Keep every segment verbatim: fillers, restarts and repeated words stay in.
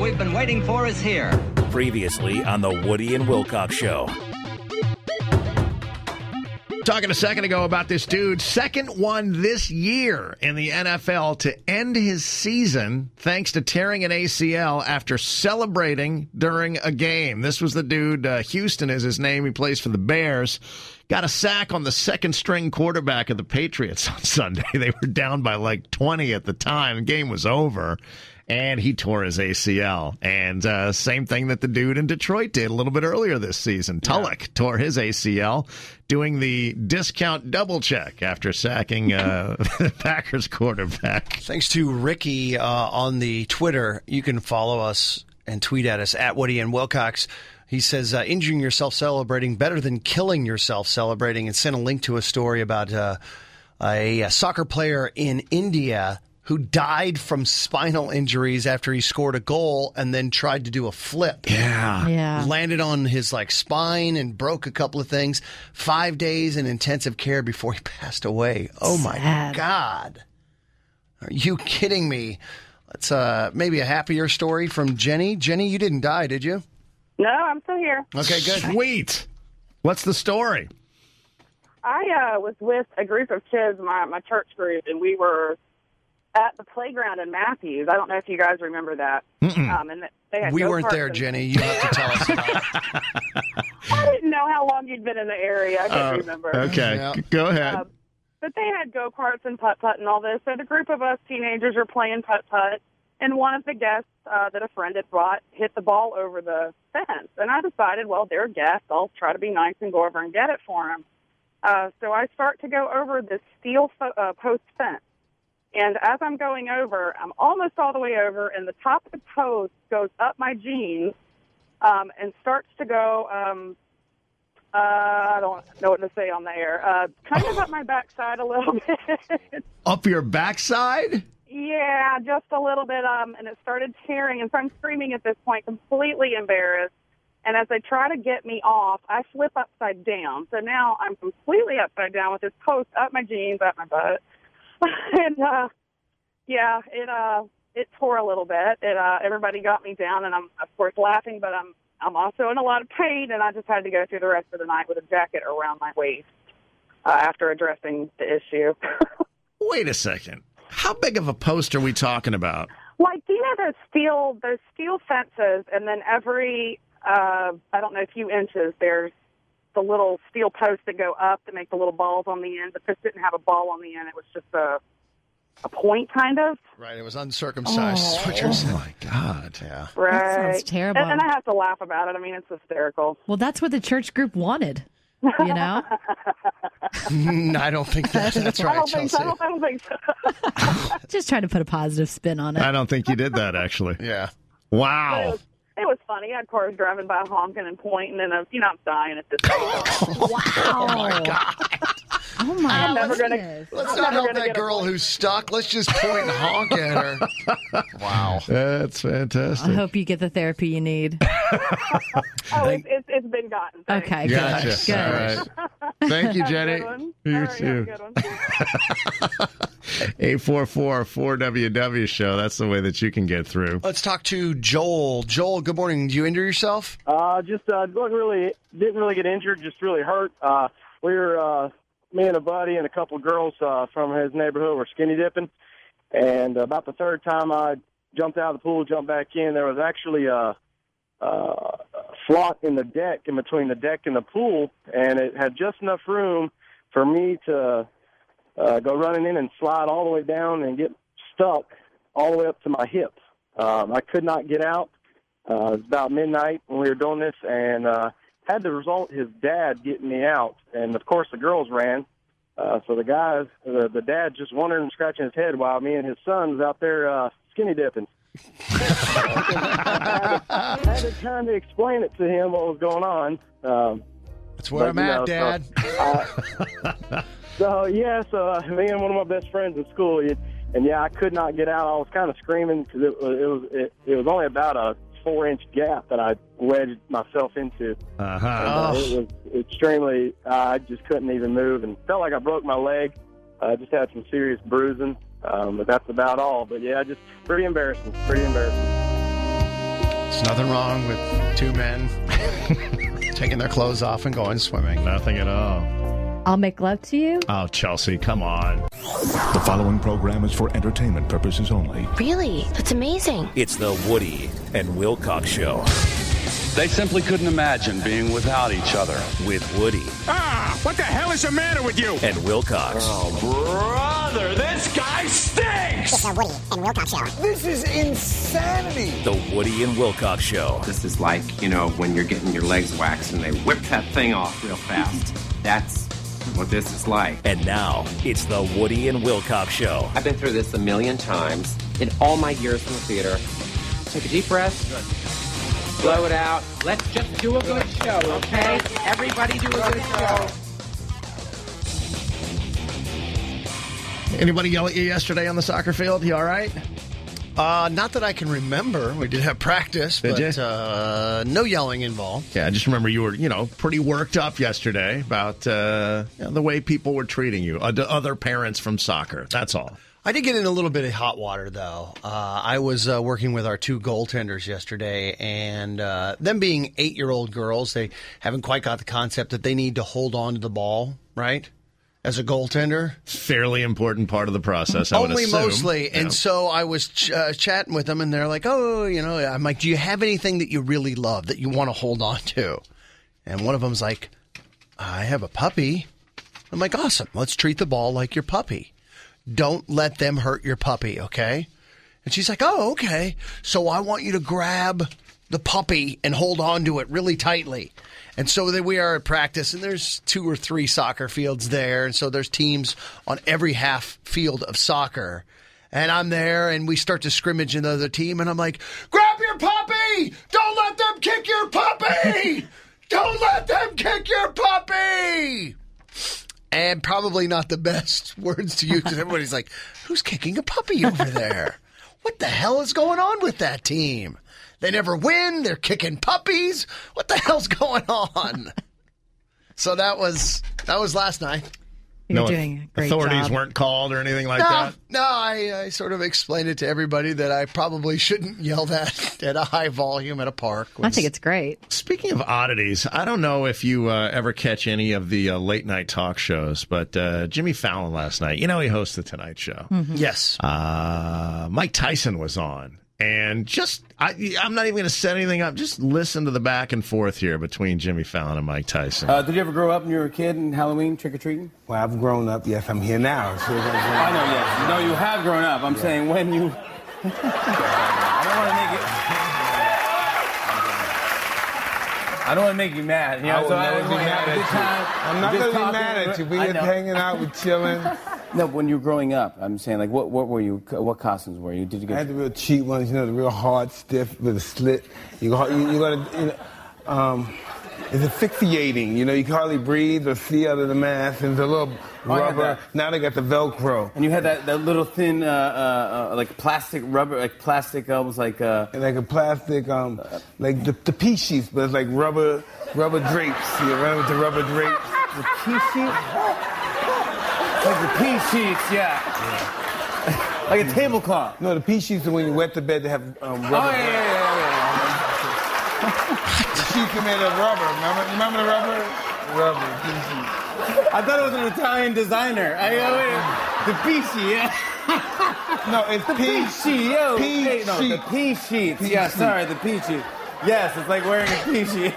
We've been waiting for us here. Previously on the Woody and Wilcox Show. Talking a second ago about this dude, second one this year in the N F L to end his season thanks to tearing an A C L after celebrating during a game. This was the dude, uh, Houston is his name. He plays for the Bears. Got a sack on the second-string quarterback of the Patriots on Sunday. They were down by like twenty at the time. The game was over. And he tore his A C L. And uh, same thing that the dude in Detroit did a little bit earlier this season. Tulloch yeah. tore his A C L doing the discount double check after sacking uh, the Packers quarterback. Thanks to Ricky uh, on the Twitter. You can follow us and tweet at us at Woody and Wilcox. He says, uh, injuring yourself celebrating better than killing yourself celebrating. And sent a link to a story about uh, a, a soccer player in India who died from spinal injuries after he scored a goal and then tried to do a flip. Yeah. yeah. Landed on his like spine and broke a couple of things. Five days in intensive care before he passed away. Oh, sad. My God. Are you kidding me? That's uh, maybe a happier story from Jenny. Jenny, you didn't die, did you? No, I'm still here. Okay, good. Sweet. What's the story? I uh, was with a group of kids, my, my church group, and we were at the playground in Matthews. I don't know if you guys remember that. Um, and they had we weren't there, and Jenny. You have to tell us about it. I didn't know how long you'd been in the area. I can't uh, remember. Okay, yeah. Go ahead. Um, but they had go-karts and putt-putt and all this. So the group of us teenagers were playing putt-putt, and one of the guests uh, that a friend had brought hit the ball over the fence. And I decided, well, they're guests. I'll try to be nice and go over and get it for them. Uh, so I start to go over this steel fo- uh, post fence. And as I'm going over, I'm almost all the way over, and the top of the post goes up my jeans um, and starts to go, um, uh, I don't know what to say on the air, uh, kind of up my backside a little bit. Up your backside? Yeah, just a little bit, um, and it started tearing. And so I'm screaming at this point, completely embarrassed. And as they try to get me off, I flip upside down. So now I'm completely upside down with this post up my jeans, up my butt. And, uh, yeah, it, uh, it tore a little bit. It, uh, everybody got me down, and I'm, of course, laughing, but I'm, I'm also in a lot of pain, and I just had to go through the rest of the night with a jacket around my waist uh, after addressing the issue. Wait a second. How big of a post are we talking about? Like, do you know those steel, those steel fences, and then every, uh, I don't know, a few inches, there's the little steel posts that go up that make the little balls on the end. But this didn't have a ball on the end. It was just a a point, kind of. Right. It was uncircumcised. Oh, what you're saying. Oh my God. Yeah. Right. That sounds terrible. And, and I have to laugh about it. I mean, it's hysterical. Well, that's what the church group wanted. You know? I don't think that, that's right, I don't Chelsea. Think so. I don't think so. Just trying to put a positive spin on it. I don't think you did that, actually. Yeah. Wow. It was funny. I had cars driving by honking and pointing, and I was, you know, I'm dying at this point. Oh, wow. Oh, my God. Oh, my God. Let's I'm not help that girl who's stuck. Let's just point and honk at her. Wow. That's fantastic. I hope you get the therapy you need. oh, it's, it's, it's been gotten. Thanks. Okay. Gotcha. Good. Good. All right. Thank you, Jenny. You too. eight four four four W W show. That's the way that you can get through. Let's talk to Joel. Joel, good morning. Did you injure yourself? Uh, just uh, really didn't really get injured, just really hurt. Uh, we were... Uh, Me and a buddy and a couple of girls uh, from his neighborhood were skinny dipping, and about the third time I jumped out of the pool, jumped back in, there was actually a, a slot in the deck, in between the deck and the pool, and it had just enough room for me to uh, go running in and slide all the way down and get stuck all the way up to my hip. Um, I could not get out. Uh, it was about midnight when we were doing this, and uh, had the result his dad getting me out, and of course the girls ran, Uh, so the guys, uh, the dad just wandering and scratching his head while me and his son was out there uh, skinny dipping. I had to, to kind of explain it to him what was going on. Um, That's where but, I'm at, know, Dad. So, uh, so yeah, so uh, me and one of my best friends in school, and yeah, I could not get out. I was kind of screaming because it, it was it, it was only about a four-inch gap that I wedged myself into. Uh-huh. Uh, it was extremely, uh, I just couldn't even move and felt like I broke my leg. I uh, just had some serious bruising, um, but that's about all. But yeah, just pretty embarrassing, pretty embarrassing. There's nothing wrong with two men taking their clothes off and going swimming. Nothing at all. I'll make love to you. Oh, Chelsea, come on. The following program is for entertainment purposes only. Really? That's amazing. It's the Woody and Wilcox Show. They simply couldn't imagine being without each other with Woody. Ah, what the hell is the matter with you? And Wilcox. Oh, brother, this guy stinks! It's the Woody and Wilcox Show. This is insanity. The Woody and Wilcox Show. This is like, you know, when you're getting your legs waxed and they whip that thing off real fast. That's what this is like. And now, it's the Woody and Wilcox Show. I've been through this a million times in all my years in the theater. Take a deep breath. Good. Blow it out. Let's just do a good show, okay? Everybody do a good show. Anybody yell at you yesterday on the soccer field? You all right? Uh, not that I can remember. We did have practice, did but uh, no yelling involved. Yeah, I just remember you were, you know, pretty worked up yesterday about uh, you know, the way people were treating you, other parents from soccer. That's all. I did get in a little bit of hot water, though. Uh, I was uh, working with our two goaltenders yesterday, and uh, them being eight-year-old girls, they haven't quite got the concept that they need to hold on to the ball, right? As a goaltender. Fairly important part of the process, I Only would assume. Mostly. Yeah. And so I was ch- uh, chatting with them, and they're like, oh, you know, I'm like, do you have anything that you really love that you want to hold on to? And one of them's like, I have a puppy. I'm like, awesome. Let's treat the ball like your puppy. Don't let them hurt your puppy, okay? And she's like, oh, okay. So I want you to grab the puppy and hold on to it really tightly. And so that we are at practice, and there's two or three soccer fields there, and so there's teams on every half field of soccer. And I'm there, and we start to scrimmage another team, and I'm like, grab your puppy! Don't let them kick your puppy! Don't let them kick your puppy! And probably not the best words to use, because everybody's like, who's kicking a puppy over there? What the hell is going on with that team? They never win. They're kicking puppies. What the hell's going on? So that was that was last night. You're no, doing a great authorities job. Weren't called or anything like no, that? No, I, I sort of explained it to everybody that I probably shouldn't yell that at a high volume at a park. Which, I think it's great. Speaking of oddities, I don't know if you uh, ever catch any of the uh, late-night talk shows, but uh, Jimmy Fallon last night, you know he hosts The Tonight Show. Mm-hmm. Yes. Uh, Mike Tyson was on. And just, I, I'm not even going to set anything up. Just listen to the back and forth here between Jimmy Fallon and Mike Tyson. Uh, did you ever grow up when you were a kid and Halloween trick-or-treating? Well, I've grown up. Yes, I'm here now. So I know, yes. No, you have grown up. I'm yeah. saying when you... I don't want to make it... I don't want to make you mad. You know, I so I would be mad at you. Time. I'm not going to be mad at you. We're just hanging out, we're chilling. No, when you were growing up, I'm saying, like, what, what were you, what costumes were you? Did you get? I had the real cheap ones, you know, the real hard, stiff, with a slit. You got, you, you got, you know, um, it's asphyxiating, you know, you can hardly breathe or see out of the mask, and the little rubber. Now they got the Velcro. And you had that, that little thin, uh, uh, like, plastic rubber, like, plastic, almost like, uh. Like a plastic, um, like the, the pea sheets, but it's like rubber, rubber drapes. You remember the rubber drapes? The pea sheets? Like the pea sheets, yeah. yeah. Like a tablecloth. No, the pea sheets are when you wet the bed to have um, rubber. Oh, yeah, yeah, yeah, yeah. The sheets are made of rubber. Remember, remember the rubber? Rubber, pea sheets. I thought it was an Italian designer. I, uh, the pea sheet, yeah. No, it's the pea sheet. Yo, pea sheet. No, the pea sheets. Pea yeah, sheet. Sorry, the pea sheet. Yes, it's like wearing a pea sheet.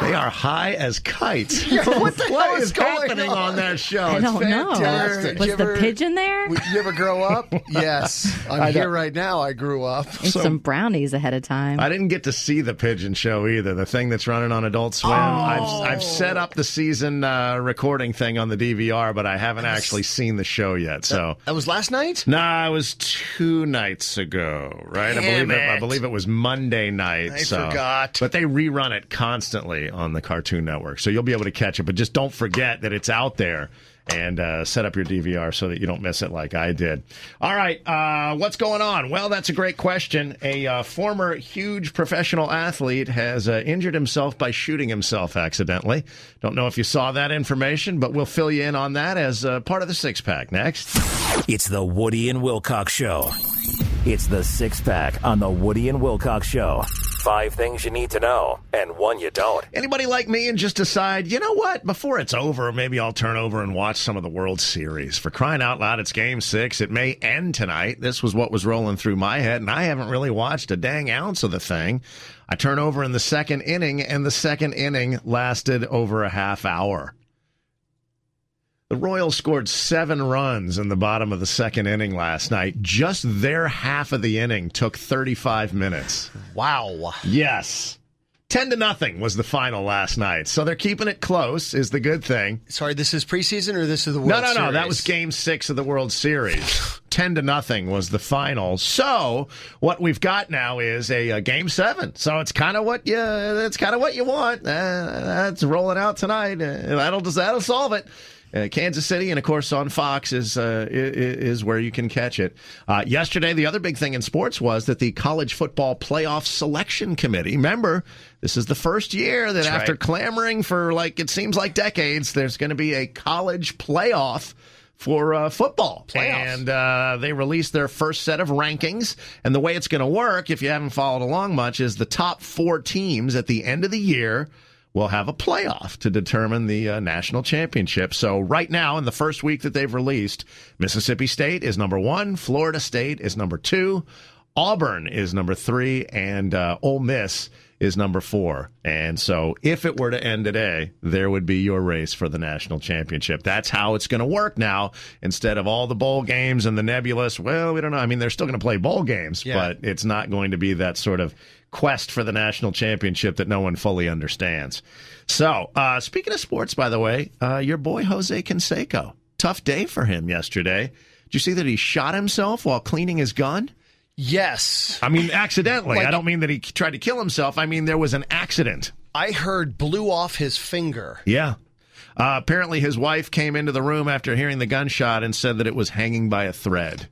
They are high as kites. Yeah, what the hell what is, is going happening on? on that show? I don't it's fantastic. know. Was ever, the pigeon there? Did you ever grow up? Yes. I'm I here don't. right now. I grew up. It's so, some brownies ahead of time. I didn't get to see the pigeon show either, the thing that's running on Adult Swim. Oh. I've, I've set up the season uh, recording thing on the D V R, but I haven't that's, actually seen the show yet. So That, that was last night? Nah, it was two nights ago, right? Damn I believe it. it. I believe it was Monday night. I so. forgot. But they rerun it constantly on the Cartoon Network, so you'll be able to catch it, but just don't forget that it's out there, and uh, set up your D V R so that you don't miss it like I did. All right, uh, what's going on? Well, that's a great question. A uh, former huge professional athlete has uh, injured himself by shooting himself accidentally. Don't know if you saw that information, but we'll fill you in on that as uh, part of the six-pack next. It's the Woody and Wilcox Show. It's the six-pack on the Woody and Wilcox Show. Five things you need to know and one you don't. Anybody like me and just decide, you know what, before it's over, maybe I'll turn over and watch some of the World Series. For crying out loud, it's game six. It may end tonight. This was what was rolling through my head, and I haven't really watched a dang ounce of the thing. I turn over in the second inning, and the second inning lasted over a half hour. The Royals scored seven runs in the bottom of the second inning last night. Just their half of the inning took thirty-five minutes. Wow. Yes. Ten to nothing was the final last night. So they're keeping it close is the good thing. Sorry, this is preseason or this is the World Series? No, no, no. Series? That was game six of the World Series. Ten to nothing was the final. So what we've got now is a, a game seven. So it's kind of what you it's kind of what you want. Uh, that's rolling out tonight. Uh, that'll that'll solve it. Uh, Kansas City, and of course on Fox, is uh, is where you can catch it. Uh, yesterday, the other big thing in sports was that the College Football Playoff Selection Committee, remember, this is the first year that That's after right. clamoring for, like, it seems like decades, there's going to be a college playoff for uh, football. Playoffs. And uh, they released their first set of rankings. And the way it's going to work, if you haven't followed along much, is the top four teams at the end of the year we'll have a playoff to determine the uh, national championship. So right now, in the first week that they've released, Mississippi State is number one, Florida State is number two, Auburn is number three, and uh, Ole Miss is number four. And so if it were to end today, there would be your race for the national championship. That's how it's going to work now, instead of all the bowl games and the nebulous, well, we don't know. I mean, they're still going to play bowl games, yeah. but it's not going to be that sort of quest for the national championship that no one fully understands. So, uh, speaking of sports, by the way, uh, your boy Jose Canseco, tough day for him yesterday. Did you see that he shot himself while cleaning his gun? Yes. I mean, accidentally. Like, I don't mean that he tried to kill himself. I mean, there was an accident. I heard blew off his finger. Yeah. Uh, apparently, his wife came into the room after hearing the gunshot and said that it was hanging by a thread.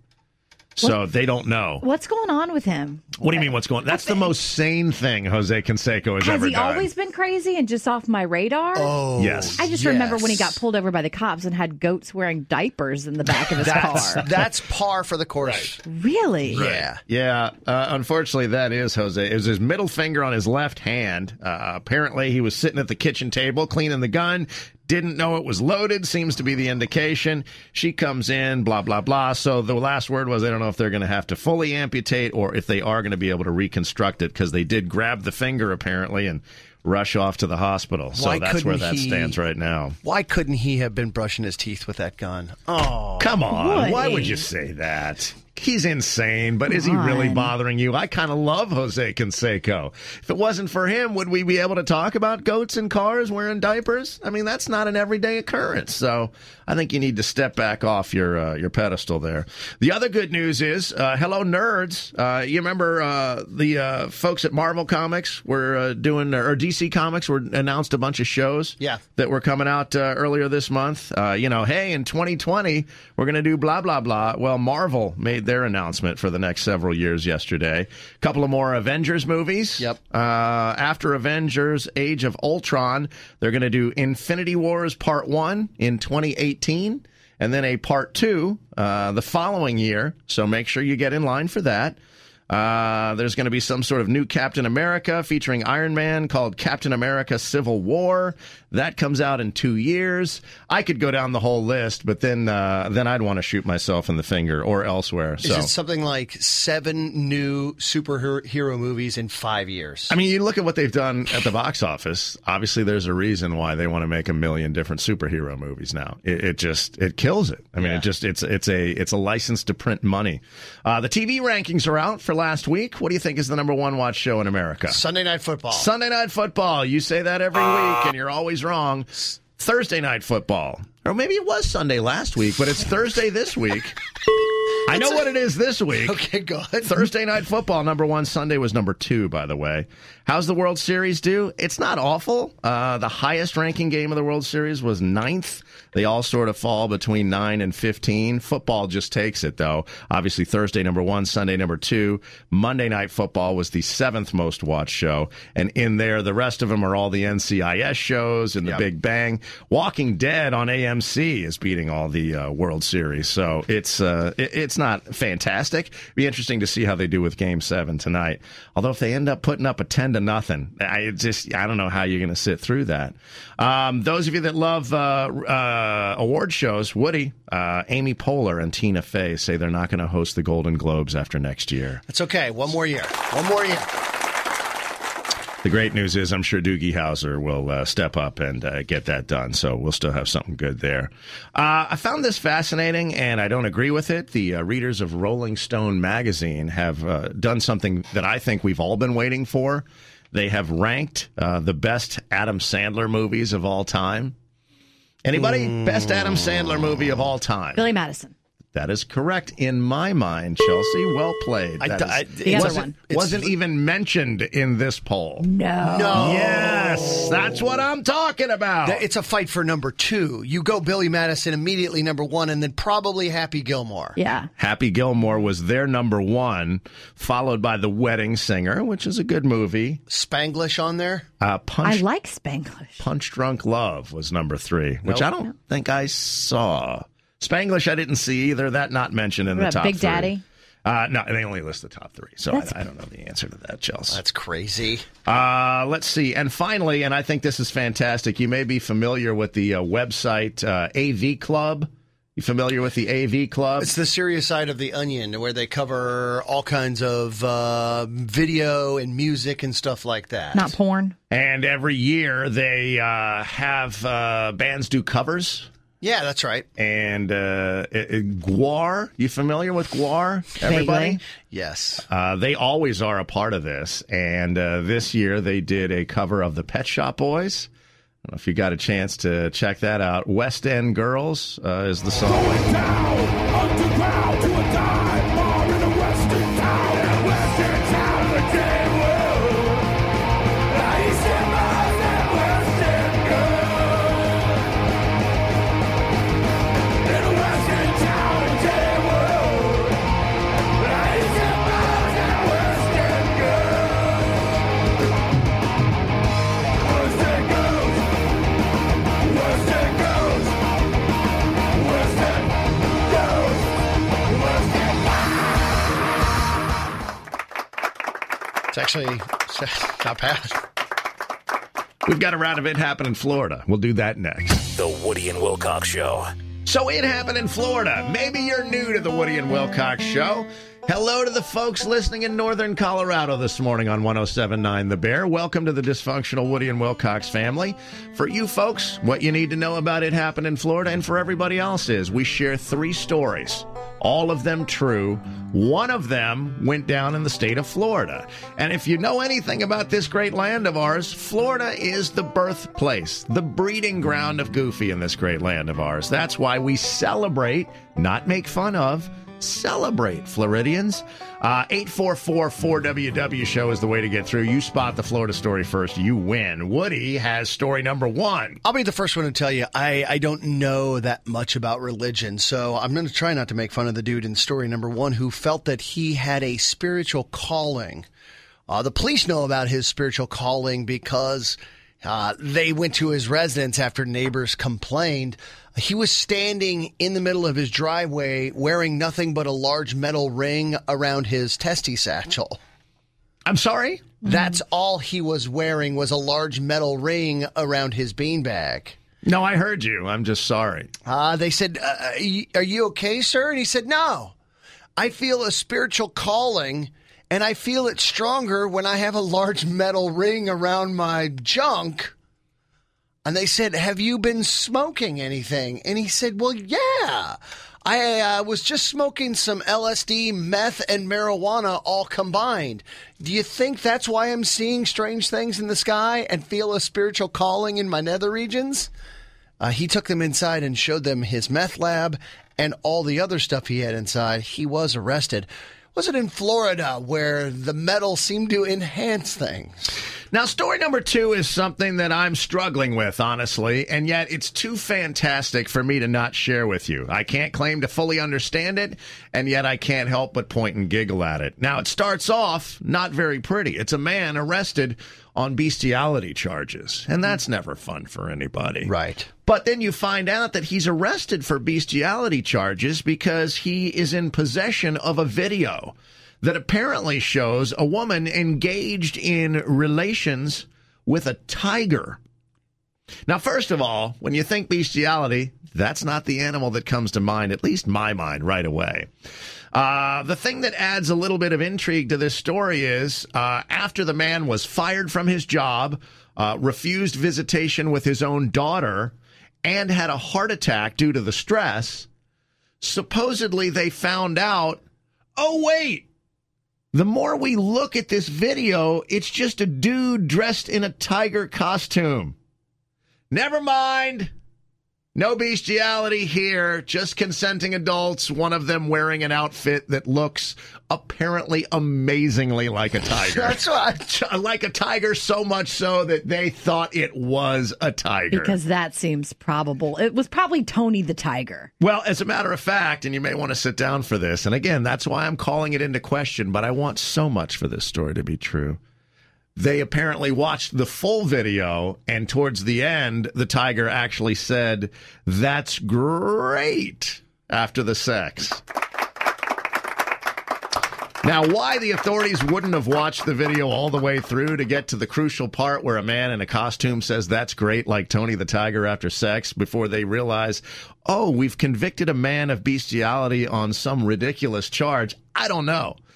So what? They don't know. What's going on with him? What do you mean what's going on? That's the most sane thing Jose Canseco has, has ever done. Has he always been crazy and just off my radar? Oh, yes. I just yes. remember when he got pulled over by the cops and had goats wearing diapers in the back of his that's, car. That's par for the course. Right. Really? Right. Yeah. Yeah. Uh, unfortunately, that is Jose. It was his middle finger on his left hand. Uh, apparently, he was sitting at the kitchen table cleaning the gun. Didn't know it was loaded, seems to be the indication. She comes in, blah, blah, blah. So the last word was, I don't know if they're going to have to fully amputate or if they are going to be able to reconstruct it, because they did grab the finger, apparently, and rush off to the hospital. So why that's where that he, stands right now. Why couldn't he have been brushing his teeth with that gun? Oh, come on. Woody. Why would you say that? He's insane, but come is he on. really bothering you? I kind of love Jose Canseco. If it wasn't for him, would we be able to talk about goats and cars wearing diapers? I mean, that's not an everyday occurrence. So I think you need to step back off your uh, your pedestal there. The other good news is, uh, hello, nerds. Uh, you remember uh, the uh, folks at Marvel Comics were uh, doing, or D C D C Comics were announced a bunch of shows yeah. that were coming out uh, earlier this month. Uh, you know, hey, in twenty twenty, we're going to do blah, blah, blah. Well, Marvel made their announcement for the next several years yesterday. A couple of more Avengers movies. Yep. Uh, after Avengers Age of Ultron, they're going to do Infinity Wars Part one in twenty eighteen, and then a Part two uh, the following year. So make sure you get in line for that. Uh, there's going to be some sort of new Captain America featuring Iron Man called Captain America Civil War. That comes out in two years. I could go down the whole list, but then uh, then I'd want to shoot myself in the finger or elsewhere. So. Is it something like seven new superhero movies in five years? I mean, you look at what they've done at the box office. Obviously, there's a reason why they want to make a million different superhero movies now. It, it just, it kills it. I mean, yeah. it just, it's it's a it's a license to print money. Uh, the T V rankings are out for last week. What do you think is the number one watch show in America? Sunday Night Football. Sunday Night Football. You say that every uh, week, and you're always wrong. Thursday Night Football. Or maybe it was Sunday last week, but it's Thursday this week. I know a- what it is this week. Okay, go ahead. Thursday Night Football, number one. Sunday was number two, by the way. How's the World Series do? It's not awful. Uh, the highest ranking game of the World Series was ninth. They all sort of fall between nine and fifteen. Football just takes it, though. Obviously, Thursday, number one. Sunday, number two. Monday Night Football was the seventh most watched show. And in there, the rest of them are all the N C I S shows and the yep. Big Bang. Walking Dead on A M C is beating all the uh, World Series. So it's, uh, it, it's not fantastic. It'll be interesting to see how they do with Game seven tonight. Although if they end up putting up a ten to nothing. I just I don't know how you're going to sit through that. Um, those of you that love uh, uh, award shows, Woody, uh, Amy Poehler, and Tina Fey say they're not going to host the Golden Globes after next year. That's okay. One more year. One more year. The great news is I'm sure Doogie Howser will uh, step up and uh, get that done, so we'll still have something good there. Uh, I found this fascinating, and I don't agree with it. The uh, readers of Rolling Stone magazine have uh, done something that I think we've all been waiting for. They have ranked uh, the best Adam Sandler movies of all time. Anybody? Mm. Best Adam Sandler movie of all time. Billy Madison. That is correct in my mind, Chelsea. Well played. That I, I, is, the wasn't, other one. wasn't even mentioned in this poll. No. No. Yes. That's what I'm talking about. It's a fight for number two. You go Billy Madison immediately, number one, and then probably Happy Gilmore. Yeah. Happy Gilmore was their number one, followed by The Wedding Singer, which is a good movie. Spanglish on there? Uh, Punch, I like Spanglish. Punch Drunk Love was number three, nope. which I don't nope. think I saw. Spanglish, I didn't see either. That not mentioned in what the top Big three. Big Daddy? Uh, no, they only list the top three, so I, I don't know the answer to that, Chelsea. That's crazy. Uh, let's see. And finally, and I think this is fantastic, you may be familiar with the uh, website uh, A V Club. You familiar with the A V Club? It's the serious side of the onion where they cover all kinds of uh, video and music and stuff like that. Not porn. And every year they uh, have uh, bands do covers. Yeah, that's right. And uh, it, it, Gwar, you familiar with Gwar, everybody? Vaguely. Yes. Uh, they always are a part of this. And uh, this year they did a cover of the Pet Shop Boys. I don't know if you got a chance to check that out. West End Girls uh, is the song. Going down, underground, to a dive bar in a western town. In a western town, the game will. I used to It's actually not bad. We've got a round of It Happened in Florida. We'll do that next. The Woody and Wilcox Show. So It Happened in Florida. Maybe you're new to the Woody and Wilcox Show. Hello to the folks listening in northern Colorado this morning on one oh seven point nine The Bear. Welcome to the dysfunctional Woody and Wilcox family. For you folks, what you need to know about It Happened in Florida, and for everybody else, is we share three stories, all of them true. One of them went down in the state of Florida. And if you know anything about this great land of ours, Florida is the birthplace, the breeding ground of Goofy in this great land of ours. That's why we celebrate, not make fun of, celebrate Floridians. Uh, eight four four four W W show is the way to get through. You spot the Florida story first, you win. Woody has story number one. I'll be the first one to tell you, I, I don't know that much about religion, so I'm going to try not to make fun of the dude in story number one who felt that he had a spiritual calling. Uh, the police know about his spiritual calling because Uh, they went to his residence after neighbors complained. He was standing in the middle of his driveway wearing nothing but a large metal ring around his testy satchel. I'm sorry? Mm-hmm. That's all he was wearing, was a large metal ring around his beanbag. No, I heard you. I'm just sorry. Uh, they said, uh, are you okay, sir? And he said, no. I feel a spiritual calling, and I feel it stronger when I have a large metal ring around my junk. And they said, have you been smoking anything? And he said, well, yeah. I uh, was just smoking some L S D, meth, and marijuana all combined. Do you think that's why I'm seeing strange things in the sky and feel a spiritual calling in my nether regions? Uh, he took them inside and showed them his meth lab and all the other stuff he had inside. He was arrested. Was it in Florida where the metal seemed to enhance things? Now, story number two is something that I'm struggling with, honestly, and yet it's too fantastic for me to not share with you. I can't claim to fully understand it, and yet I can't help but point and giggle at it. Now, it starts off not very pretty. It's a man arrested on bestiality charges, and that's never fun for anybody. Right. But then you find out that he's arrested for bestiality charges because he is in possession of a video that apparently shows a woman engaged in relations with a tiger. Now, first of all, when you think bestiality, that's not the animal that comes to mind, at least my mind, right away. Uh, the thing that adds a little bit of intrigue to this story is, uh, after the man was fired from his job, uh, refused visitation with his own daughter, and had a heart attack due to the stress, supposedly they found out, oh, wait, the more we look at this video, it's just a dude dressed in a tiger costume. Never mind. No bestiality here. Just consenting adults, one of them wearing an outfit that looks apparently amazingly like a tiger. That's right. Like a tiger, so much so that they thought it was a tiger. Because that seems probable. It was probably Tony the tiger. Well, as a matter of fact, and you may want to sit down for this, and again, that's why I'm calling it into question, but I want so much for this story to be true. They apparently watched the full video, and towards the end, the tiger actually said, that's great, after the sex. Now, why the authorities wouldn't have watched the video all the way through to get to the crucial part where a man in a costume says, that's great, like Tony the tiger after sex, before they realize, oh, we've convicted a man of bestiality on some ridiculous charge, I don't know.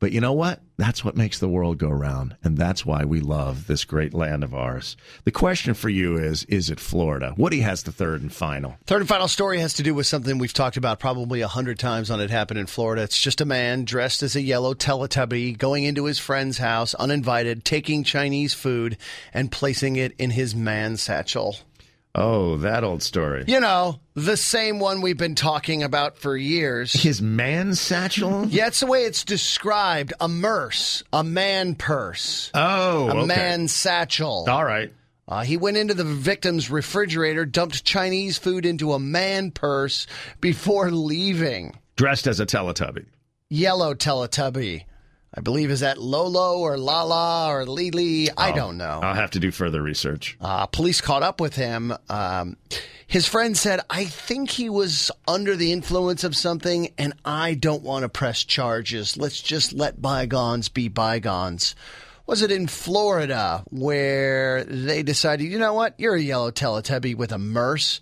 But you know what? That's what makes the world go round, and that's why we love this great land of ours. The question for you is, is it Florida? Woody has the third and final. Third and final story has to do with something we've talked about probably a hundred times on It Happened in Florida. It's just a man dressed as a yellow Teletubby going into his friend's house uninvited, taking Chinese food, and placing it in his man satchel. Oh, that old story. You know, the same one we've been talking about for years. His man satchel? Yeah, it's the way it's described. A merce, a man purse. Oh, A okay. man satchel. All right. Uh, he went into the victim's refrigerator, dumped Chinese food into a man purse before leaving. Dressed as a Teletubby. Yellow Teletubby. I believe, is that Lolo or Lala or Lili? I oh, don't know. I'll have to do further research. Uh, police caught up with him. Um, his friend said, I think he was under the influence of something, and I don't want to press charges. Let's just let bygones be bygones. was it in Florida where they decided, you know what, you're a yellow Teletubby with a merce.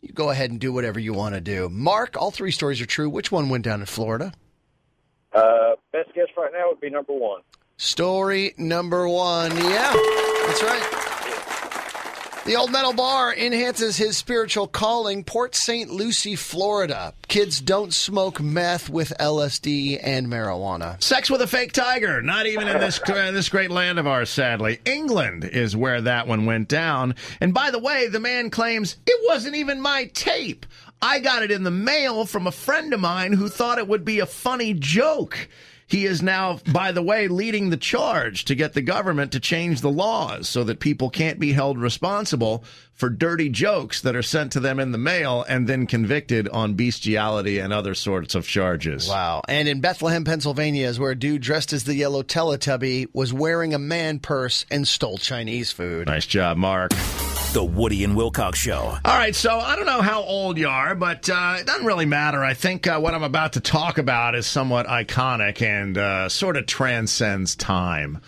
You go ahead and do whatever you want to do. Mark, all three stories are true. Which one went down in Florida? Uh, best guess right now would be number one. Story number one. Yeah, that's right. The Old Metal Bar enhances his spiritual calling. Port Saint Lucie, Florida. Kids don't smoke meth with L S D and marijuana. Sex with a fake tiger. Not even in this, in this great land of ours, sadly. England is where that one went down. And by the way, the man claims, it wasn't even my tape. I got it in the mail from a friend of mine who thought it would be a funny joke. He is now, by the way, leading the charge to get the government to change the laws so that people can't be held responsible for dirty jokes that are sent to them in the mail and then convicted on bestiality and other sorts of charges. Wow. And in Bethlehem, Pennsylvania is where a dude dressed as the yellow Teletubby was wearing a man purse and stole Chinese food. Nice job, Mark. The Woody and Wilcox Show. All right, so I don't know how old you are, but uh, it doesn't really matter. I think uh, what I'm about to talk about is somewhat iconic and uh, sort of transcends time.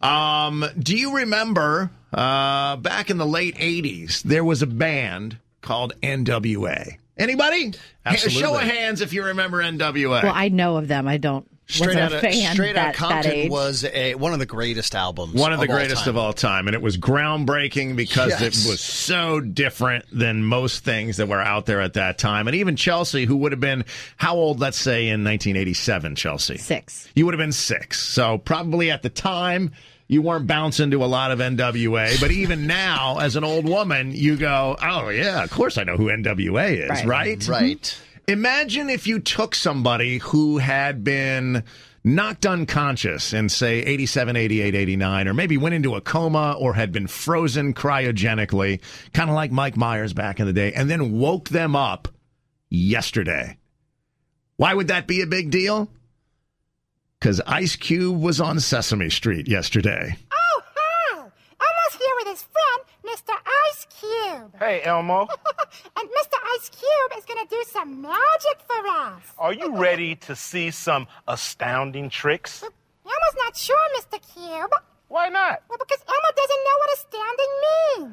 Um, do you remember uh, back in the late eighties, there was a band called N W A? Anybody? Absolutely. Show of hands if you remember N W A. Well, I know of them. I don't. Straight Out of Compton was a, one of the greatest albums. One of the greatest of all time. And it was groundbreaking because yes. It was so different than most things that were out there at that time. And even Chelsea, who would have been, how old, let's say, in nineteen eighty-seven, Chelsea? Six. You would have been six. So probably at the time, you weren't bouncing to a lot of N W A, but even now, as an old woman, you go, oh, yeah, of course I know who N W A is, right? Right. right. Imagine if you took somebody who had been knocked unconscious in, say, eighty-seven, eighty-eight, eighty-nine, or maybe went into a coma or had been frozen cryogenically, kind of like Mike Myers back in the day, and then woke them up yesterday. Why would that be a big deal? Because Ice Cube was on Sesame Street yesterday. Oh, hi. Elmo's here with his friend, Mister Ice Cube. Hey, Elmo. And Mister Ice Cube is going to do some magic for us. Are you ready to see some astounding tricks? Elmo's not sure, Mister Cube. Why not? Well, because Elmo doesn't know what astounding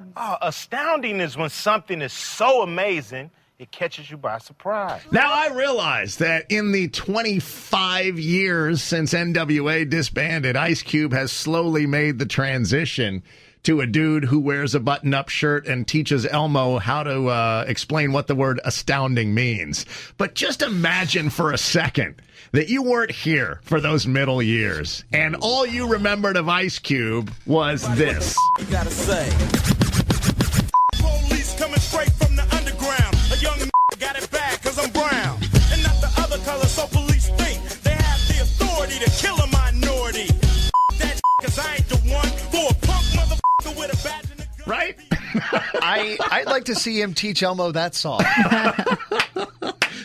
means. Oh, astounding is when something is so amazing, it catches you by surprise. Now, I realize that in the twenty-five years since N W A disbanded, Ice Cube has slowly made the transition to a dude who wears a button-up shirt and teaches Elmo how to uh, explain what the word astounding means. But just imagine for a second that you weren't here for those middle years, and all you remembered of Ice Cube was this. You gotta say. Police coming straight from the underground. A young m- got it bad because I'm brown. And not the other color, so police think they have the authority to kill a minority. That because I ain't the one for a punk mother. Right? I, I'd like to see him teach Elmo that song.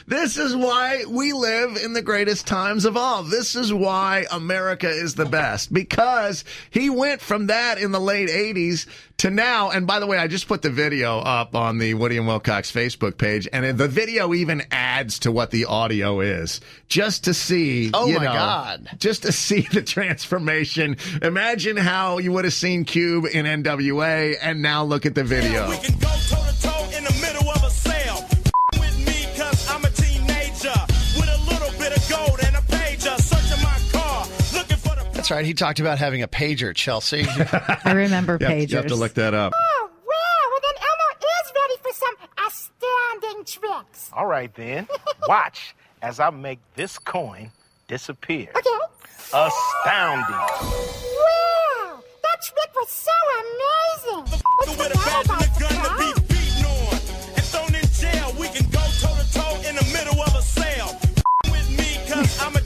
This is why we live in the greatest times of all. This is why America is the best, because he went from that in the late eighties to now. And by the way, I just put the video up on the Woody and Wilcox Facebook page, and the video even adds to what the audio is, just to see. Oh, you my know, God. Just to see the transformation. Imagine how you would have seen Cube in N W A, and now look at the video. We can go toe-to-toe in the middle of a sale. That's right. He talked about having a pager, Chelsea. I remember pagers. You have, you have to look that up. Oh, wow. Well, then Elmo is ready for some astounding tricks. All right, then. Watch as I make this coin disappear. Okay. Astounding. Wow. That trick was so amazing. What's the guy about the guy? To be beaten on and thrown in jail. We can go toe-to-toe in the middle of a sale. With me, because I'm a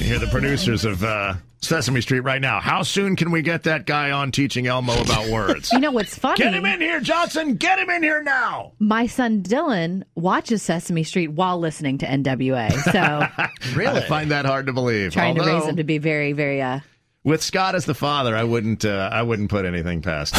hear the producers of uh, Sesame Street right now. How soon can we get that guy on teaching Elmo about words? You know what's funny? Get him in here, Johnson! Get him in here now! My son Dylan watches Sesame Street while listening to N W A, so... Really? I find that hard to believe. Trying Although, to raise him to be very, very... Uh... With Scott as the father, I wouldn't, uh, I wouldn't put anything past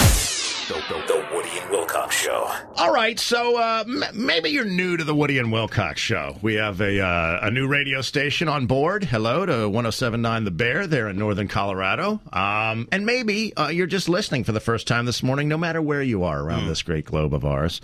him. The Woody and Wilcox show. All right, so uh, m- maybe you're new to the Woody and Wilcox show. We have a uh, a new radio station on board. Hello to one oh seven point nine The Bear there in northern Colorado. Um, and maybe uh, you're just listening for the first time this morning, no matter where you are around mm. this great globe of ours.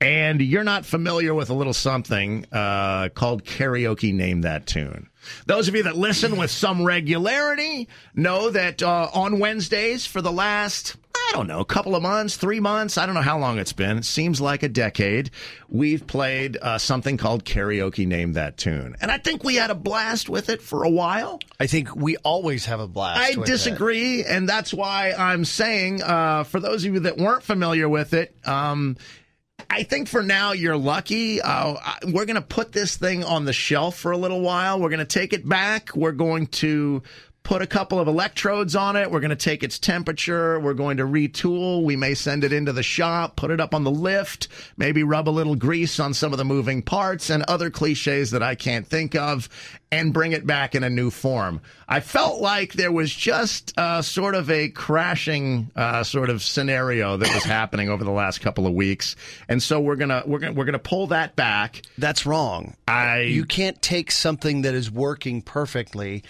And you're not familiar with a little something uh, called Karaoke Name That Tune. Those of you that listen with some regularity know that uh, on Wednesdays for the last, I don't know, couple of months, three months, I don't know how long it's been. It seems like a decade. We've played uh, something called Karaoke Name That Tune. And I think we had a blast with it for a while. I think we always have a blast I with disagree, it. And that's why I'm saying, uh, for those of you that weren't familiar with it, um... I think for now you're lucky. Uh, we're going to put this thing on the shelf for a little while. We're going to take it back. We're going to put a couple of electrodes on it. We're going to take its temperature. We're going to retool. We may send it into the shop, put it up on the lift, maybe rub a little grease on some of the moving parts and other cliches that I can't think of, and bring it back in a new form. I felt like there was just uh, sort of a crashing uh, sort of scenario that was happening over the last couple of weeks, and so we're gonna we're gonna we're gonna pull that back. That's wrong. I you can't take something that is working perfectly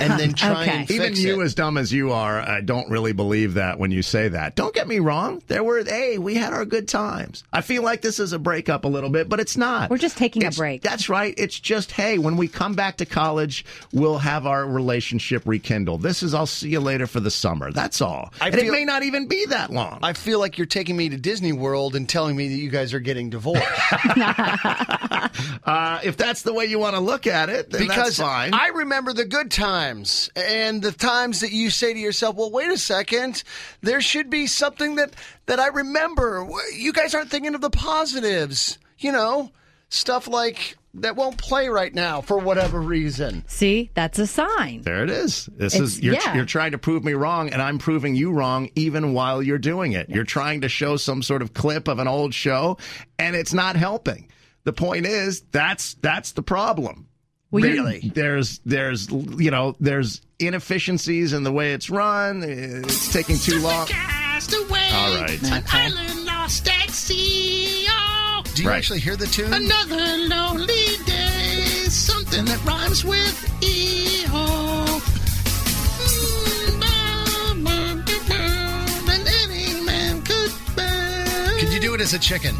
and then try okay. and fix even you it. As dumb as you are. I don't really believe that when you say that. Don't get me wrong. There were hey, we had our good times. I feel like this is a breakup a little bit, but it's not. We're just taking it's, a break. That's right. It's just hey, when we come back to college, we'll have our relationship rekindled. This is I'll see you later for the summer. That's all. I and feel, it may not even be that long. I feel like you're taking me to Disney World and telling me that you guys are getting divorced. uh, if that's the way you want to look at it, then because that's fine. I remember the good times and the times that you say to yourself, well, wait a second, there should be something that, that I remember. You guys aren't thinking of the positives. You know, stuff like... that won't play right now for whatever reason. See, that's a sign. There it is. This it's, is you're, yeah. you're trying to prove me wrong, and I'm proving you wrong even while you're doing it. Yes. You're trying to show some sort of clip of an old show, and it's not helping. The point is, that's that's the problem. Well, really, you... there's there's you know there's inefficiencies in the way it's run. It's taking too long. Away, all right. An okay. island lost at sea. Do you right. actually hear the tune? Another lonely day, something that rhymes with E-ho. Can you do it as a chicken?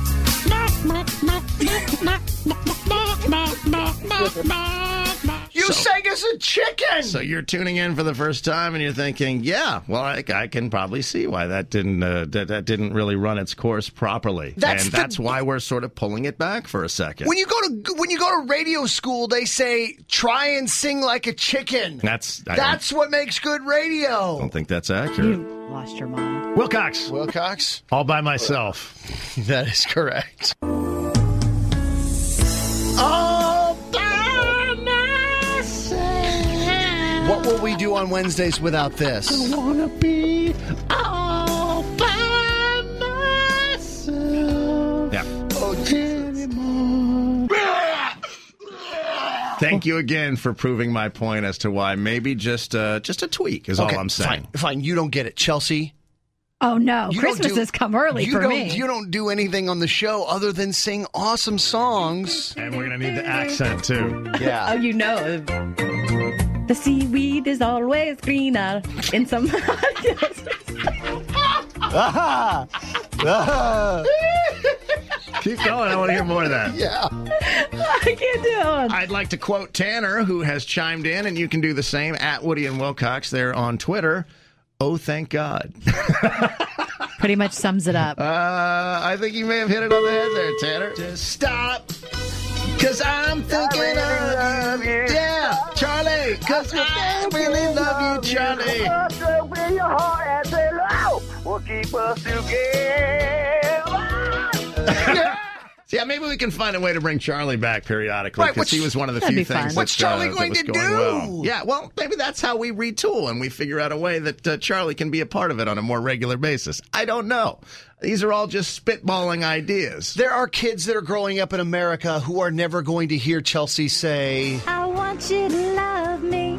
You so, sang as a chicken! So you're tuning in for the first time and you're thinking, yeah, well, I, I can probably see why that didn't uh, that, that didn't really run its course properly. That's and the, that's why we're sort of pulling it back for a second. When you go to when you go to radio school, they say, try and sing like a chicken. That's I That's what makes good radio. I don't think that's accurate. You lost your mind. Wilcox. Wilcox. All by myself. That is correct. What will we do on Wednesdays without this? I wanna be all by myself. Yeah. Oh, anymore. Thank you again for proving my point as to why maybe just uh, just a tweak is okay, all I'm saying. Fine, fine, you don't get it, Chelsea. Oh, no. You Christmas do, has come early for me. You don't do anything on the show other than sing awesome songs. And we're going to need the accent, too. Yeah. Oh, you know. The seaweed is always greener in some... Aha! Aha! Keep going. I want to hear more of that. Yeah. I can't do it. I'd like to quote Tanner, who has chimed in, and you can do the same, at Woody and Wilcox there on Twitter. Oh, thank God. Pretty much sums it up. Uh, I think you may have hit it on the head there, Tanner. Just stop, because I'm thinking of you. Yeah, Charlie, because I really love you, Charlie. With your heart and say, oh, we'll keep us together. Yeah, maybe we can find a way to bring Charlie back periodically, because right, he was one of the few things that, what's uh, Charlie going to do? Well. Yeah, well, maybe that's how we retool and we figure out a way that uh, Charlie can be a part of it on a more regular basis. I don't know. These are all just spitballing ideas. There are kids that are growing up in America who are never going to hear Chelsea say, I want you to love me.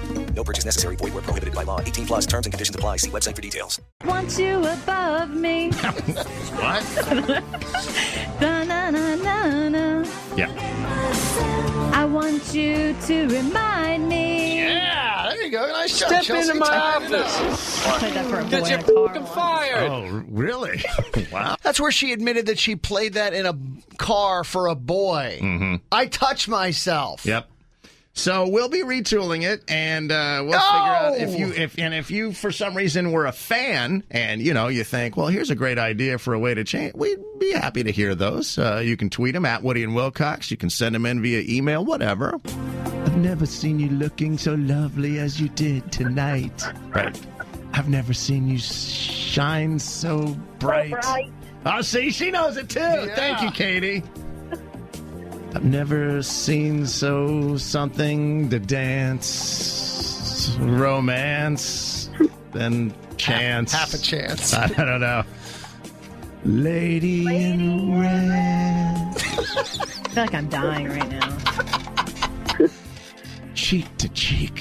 No purchase necessary. Void where prohibited by law. eighteen plus terms and conditions apply. See website for details. Want you above me. What? Da, na, na, na, na. Yeah. I want you to remind me. Yeah, there you go. Nice job, Step Chelsea. Into my office. I played that for a boy in a car. Get fired. Oh, really? Wow. That's where she admitted that she played that in a car for a boy. Mm-hmm. I touch myself. Yep. So we'll be retooling it, and uh, we'll oh! figure out if you if and if you for some reason were a fan, and you know you think, well, here's a great idea for a way to change. We'd be happy to hear those. Uh, you can tweet them at Woody and Wilcox. You can send them in via email, whatever. I've never seen you looking so lovely as you did tonight. Right. I've never seen you shine so bright. So bright. Oh, see, she knows it too. Yeah. Thank you, Katie. I've never seen so something to dance, romance, then chance. Half, half a chance. I, I don't know. Lady, Lady in red. I feel like I'm dying right now. Cheek to cheek.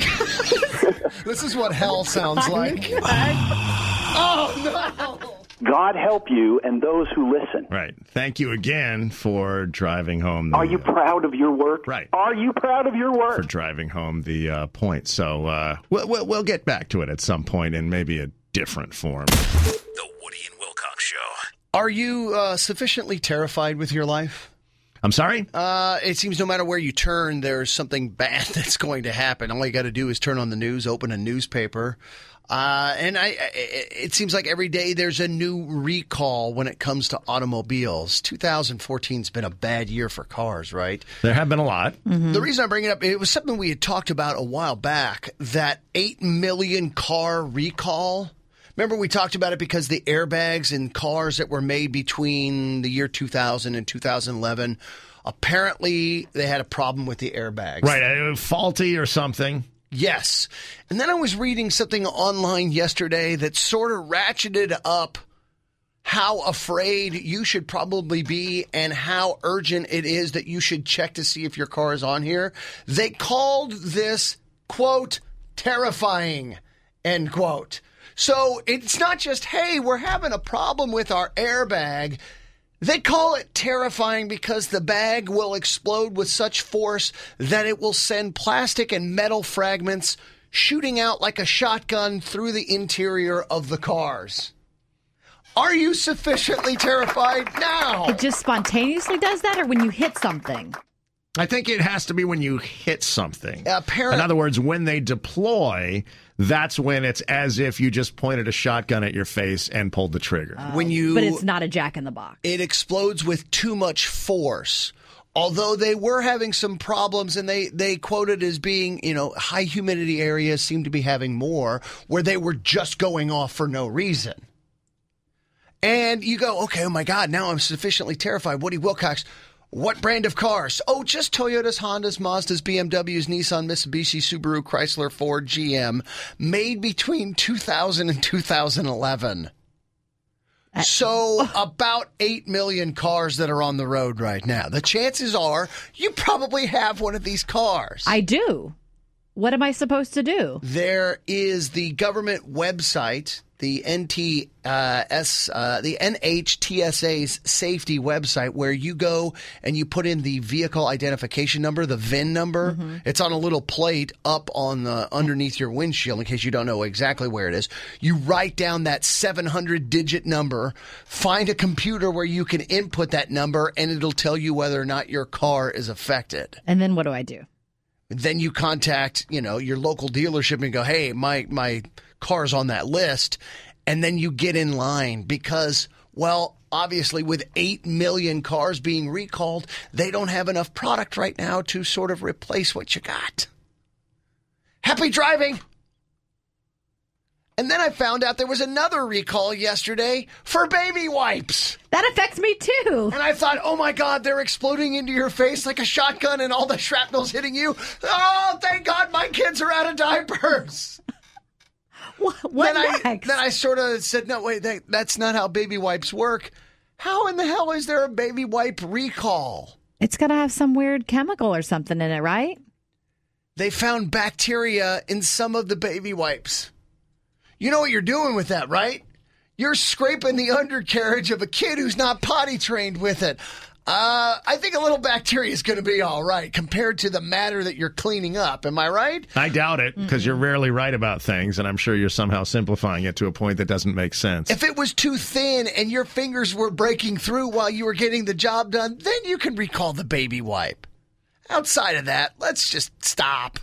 This is what hell sounds like. Oh, no. God help you and those who listen. Right. Thank you again for driving home. The, Are you proud of your work? Right. Are you proud of your work? For driving home the uh, point. So uh, we'll, we'll, we'll get back to it at some point in maybe a different form. The Woody and Wilcox Show. Are you uh, sufficiently terrified with your life? I'm sorry? Uh, it seems no matter where you turn, there's something bad that's going to happen. All you got to do is turn on the news, open a newspaper. Uh, and I, it seems like every day there's a new recall when it comes to automobiles. twenty fourteen's been a bad year for cars, right? There have been a lot. Mm-hmm. The reason I bring it up, it was something we had talked about a while back, that eight million car recall. Remember we talked about it because the airbags in cars that were made between the year two thousand and two thousand eleven, apparently they had a problem with the airbags. Right, faulty or something. Yes. And then I was reading something online yesterday that sort of ratcheted up how afraid you should probably be and how urgent it is that you should check to see if your car is on here. They called this, quote, terrifying, end quote. So it's not just, hey, we're having a problem with our airbag. They call it terrifying because the bag will explode with such force that it will send plastic and metal fragments shooting out like a shotgun through the interior of the cars. Are you sufficiently terrified now? It just spontaneously does that, or when you hit something? I think it has to be when you hit something. Apparently. In other words, when they deploy, that's when it's as if you just pointed a shotgun at your face and pulled the trigger. Uh, when you, but it's not a jack-in-the-box. It explodes with too much force. Although they were having some problems, and they, they quoted as being, you know, high humidity areas seem to be having more, where they were just going off for no reason. And you go, okay, oh my God, now I'm sufficiently terrified. Woody Wilcox. What brand of cars? Oh, just Toyotas, Hondas, Mazdas, B M Ws, Nissan, Mitsubishi, Subaru, Chrysler, Ford, G M, made between two thousand and two thousand eleven. Uh, so oh. About eight million cars that are on the road right now. The chances are you probably have one of these cars. I do. What am I supposed to do? There is the government website. The N T S, uh, the N H T S A's safety website, where you go and you put in the vehicle identification number, the V I N number. Mm-hmm. It's on a little plate up on the underneath your windshield in case you don't know exactly where it is. You write down that seven hundred digit number, find a computer where you can input that number, and it'll tell you whether or not your car is affected. And then what do I do? Then you contact, you know, your local dealership and go, hey, my my car's on that list. And then you get in line because, well, obviously with eight million cars being recalled, they don't have enough product right now to sort of replace what you got. Happy driving. And then I found out there was another recall yesterday for baby wipes. That affects me too. And I thought, oh my God, they're exploding into your face like a shotgun and all the shrapnel's hitting you. Oh, thank God my kids are out of diapers. What, what then next? I, then I sort of said, no, wait, that, that's not how baby wipes work. How in the hell is there a baby wipe recall? It's got to have some weird chemical or something in it, right? They found bacteria in some of the baby wipes. You know what you're doing with that, right? You're scraping the undercarriage of a kid who's not potty trained with it. Uh, I think a little bacteria is going to be all right compared to the matter that you're cleaning up. Am I right? I doubt it, because you're rarely right about things, and I'm sure you're somehow simplifying it to a point that doesn't make sense. If it was too thin and your fingers were breaking through while you were getting the job done, then you can recall the baby wipe. Outside of that, let's just stop.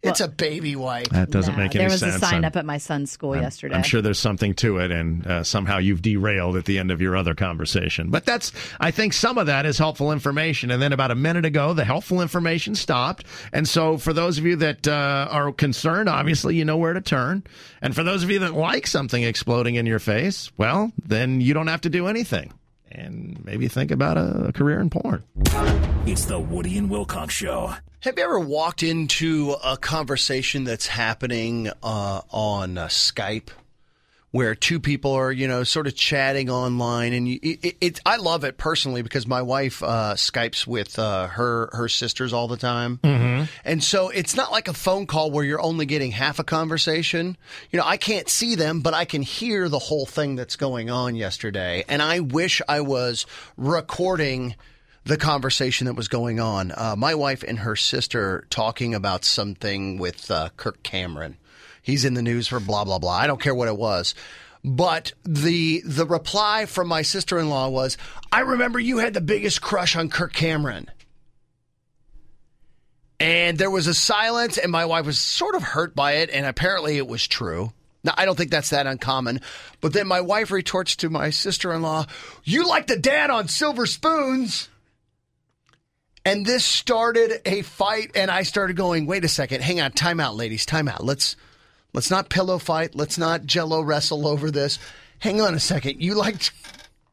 It's well, a baby wipe. That doesn't no, make any sense. There was sense. a sign I'm, up at my son's school I'm, yesterday. I'm sure there's something to it, and uh, somehow you've derailed at the end of your other conversation. But that's, I think some of that is helpful information. And then about a minute ago, the helpful information stopped. And so for those of you that uh, are concerned, obviously you know where to turn. And for those of you that like something exploding in your face, well, then you don't have to do anything. And maybe think about a career in porn. It's the Woody and Wilcox Show. Have you ever walked into a conversation that's happening uh, on uh, Skype where two people are, you know, sort of chatting online? And you, it, it, I love it personally because my wife uh, Skypes with uh, her, her sisters all the time. Mm-hmm. And so it's not like a phone call where you're only getting half a conversation. You know, I can't see them, but I can hear the whole thing that's going on yesterday. And I wish I was recording the conversation that was going on. Uh, my wife and her sister talking about something with uh, Kirk Cameron. He's in the news for blah, blah, blah. I don't care what it was. But the the reply from my sister-in-law was, I remember you had the biggest crush on Kirk Cameron. And there was a silence, and my wife was sort of hurt by it, and apparently it was true. Now, I don't think that's that uncommon. But then my wife retorts to my sister-in-law, you like the dad on Silver Spoons. And this started a fight, and I started going, wait a second, hang on, time out, ladies, time out. Let's let's not pillow fight. Let's not jello wrestle over this. Hang on a second. You liked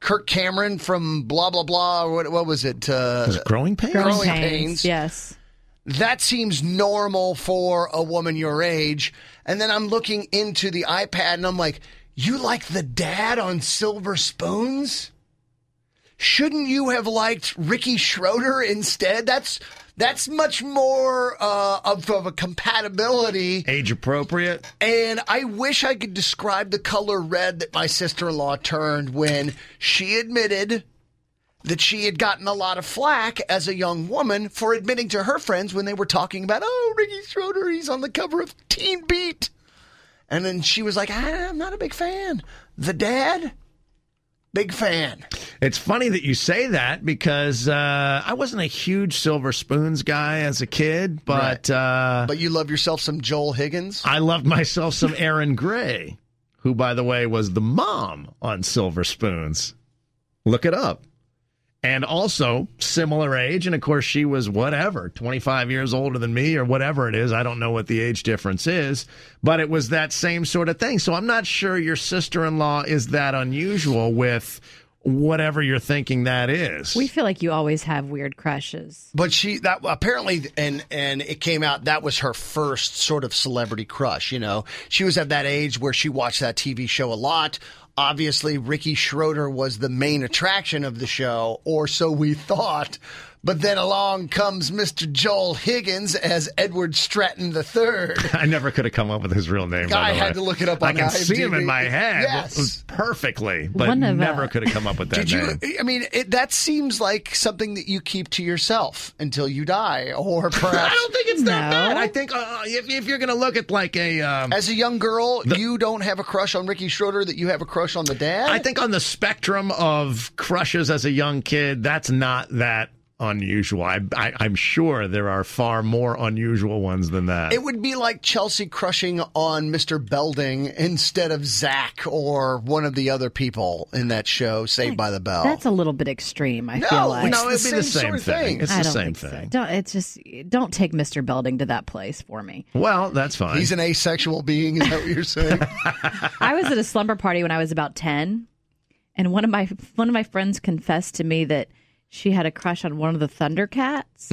Kirk Cameron from blah, blah, blah, or what, what was it? Uh, was it Growing Pains? Growing, growing pains, pains, yes. That seems normal for a woman your age. And then I'm looking into the iPad, and I'm like, you like the dad on Silver Spoons? Shouldn't you have liked Ricky Schroeder instead? That's that's much more uh, of, of a compatibility. Age appropriate. And I wish I could describe the color red that my sister-in-law turned when she admitted that she had gotten a lot of flack as a young woman for admitting to her friends when they were talking about, oh, Ricky Schroeder, he's on the cover of Teen Beat. And then she was like, I'm not a big fan. The dad? Big fan. It's funny that you say that because uh, I wasn't a huge Silver Spoons guy as a kid, but... Right. Uh, but you love yourself some Joel Higgins? I loved myself some Erin Gray, who, by the way, was the mom on Silver Spoons. Look it up. And also, similar age, and of course she was whatever, twenty-five years older than me or whatever it is. I don't know what the age difference is, but it was that same sort of thing. So I'm not sure your sister-in-law is that unusual with whatever you're thinking that is. We feel like you always have weird crushes. But she, that apparently, and and it came out, that was her first sort of celebrity crush, you know. She was at that age where she watched that T V show a lot. Obviously, Ricky Schroeder was the main attraction of the show, or so we thought. But then along comes Mister Joel Higgins as Edward Stratton the third. I never could have come up with his real name. I had to look it up on I can I M D B. See him in my head yes. perfectly, but never a... could have come up with that Did name. You, I mean, it, that seems like something that you keep to yourself until you die, or perhaps... I don't think it's no. that bad. I think uh, if, if you're going to look at like a... Um, as a young girl, the, you don't have a crush on Ricky Schroeder that you have a crush on the dad? I think on the spectrum of crushes as a young kid, that's not that unusual. I, I, I'm sure there are far more unusual ones than that. It would be like Chelsea crushing on Mister Belding instead of Zach or one of the other people in that show, Saved that's, by the Bell. That's a little bit extreme, I no, feel like. No, it'd be the same sort of thing. thing. It's I the don't same think thing. So. Don't, it's just, don't take Mister Belding to that place for me. Well, that's fine. He's an asexual being, is that what you're saying? I was at a slumber party when I was about ten, and one of my one of my friends confessed to me that she had a crush on one of the Thundercats.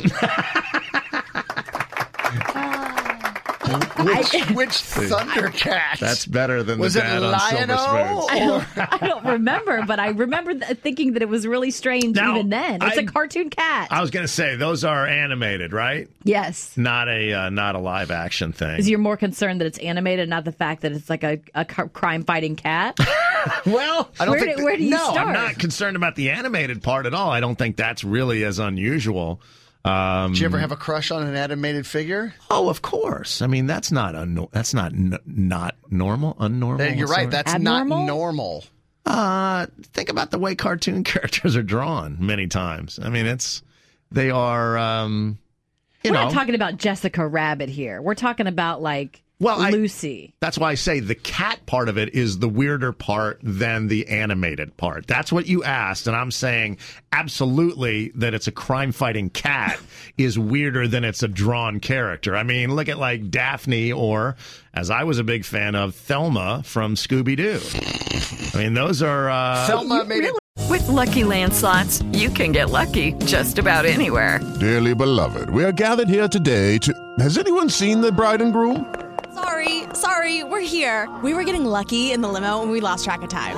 uh, which which Thundercats? That's better than was the dad on Silver Spoons. I don't, I don't remember, but I remember th- thinking that it was really strange now, even then. It's I, a cartoon cat. I was going to say, those are animated, right? Yes. Not a uh, not a live action thing. Because you're more concerned that it's animated, not the fact that it's like a, a crime-fighting cat. Well, I don't where, think do, that, where do you no, start? I'm not concerned about the animated part at all. I don't think that's really as unusual. Um, Did you ever have a crush on an animated figure? Oh, of course. I mean, that's not un- that's not n- not normal, unnormal. There, you're right. That's abnormal? Not normal. Uh, think about the way cartoon characters are drawn many times. I mean, it's they are. Um, you We're know. not talking about Jessica Rabbit here. We're talking about like. Well, Lucy. I, that's why I say the cat part of it is the weirder part than the animated part. That's what you asked, and I'm saying absolutely that it's a crime-fighting cat is weirder than it's a drawn character. I mean, look at like Daphne or, as I was a big fan of, Thelma from Scooby-Doo. I mean, those are... Uh, Thelma made it... With Lucky Land Slots, you can get lucky just about anywhere. Dearly beloved, we are gathered here today to... Has anyone seen the bride and groom? Sorry, sorry, we're here. We were getting lucky in the limo and we lost track of time.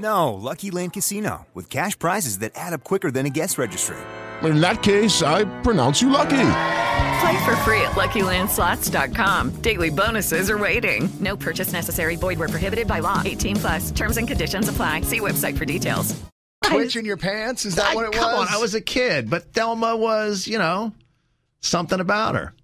No, Lucky Land Casino, with cash prizes that add up quicker than a guest registry. In that case, I pronounce you lucky. Play for free at Lucky Land Slots dot com. Daily bonuses are waiting. No purchase necessary. Void where prohibited by law. eighteen plus. Terms and conditions apply. See website for details. Twitch in your pants? Is that I, what it come was? Come on, I was a kid, but Thelma was, you know, something about her.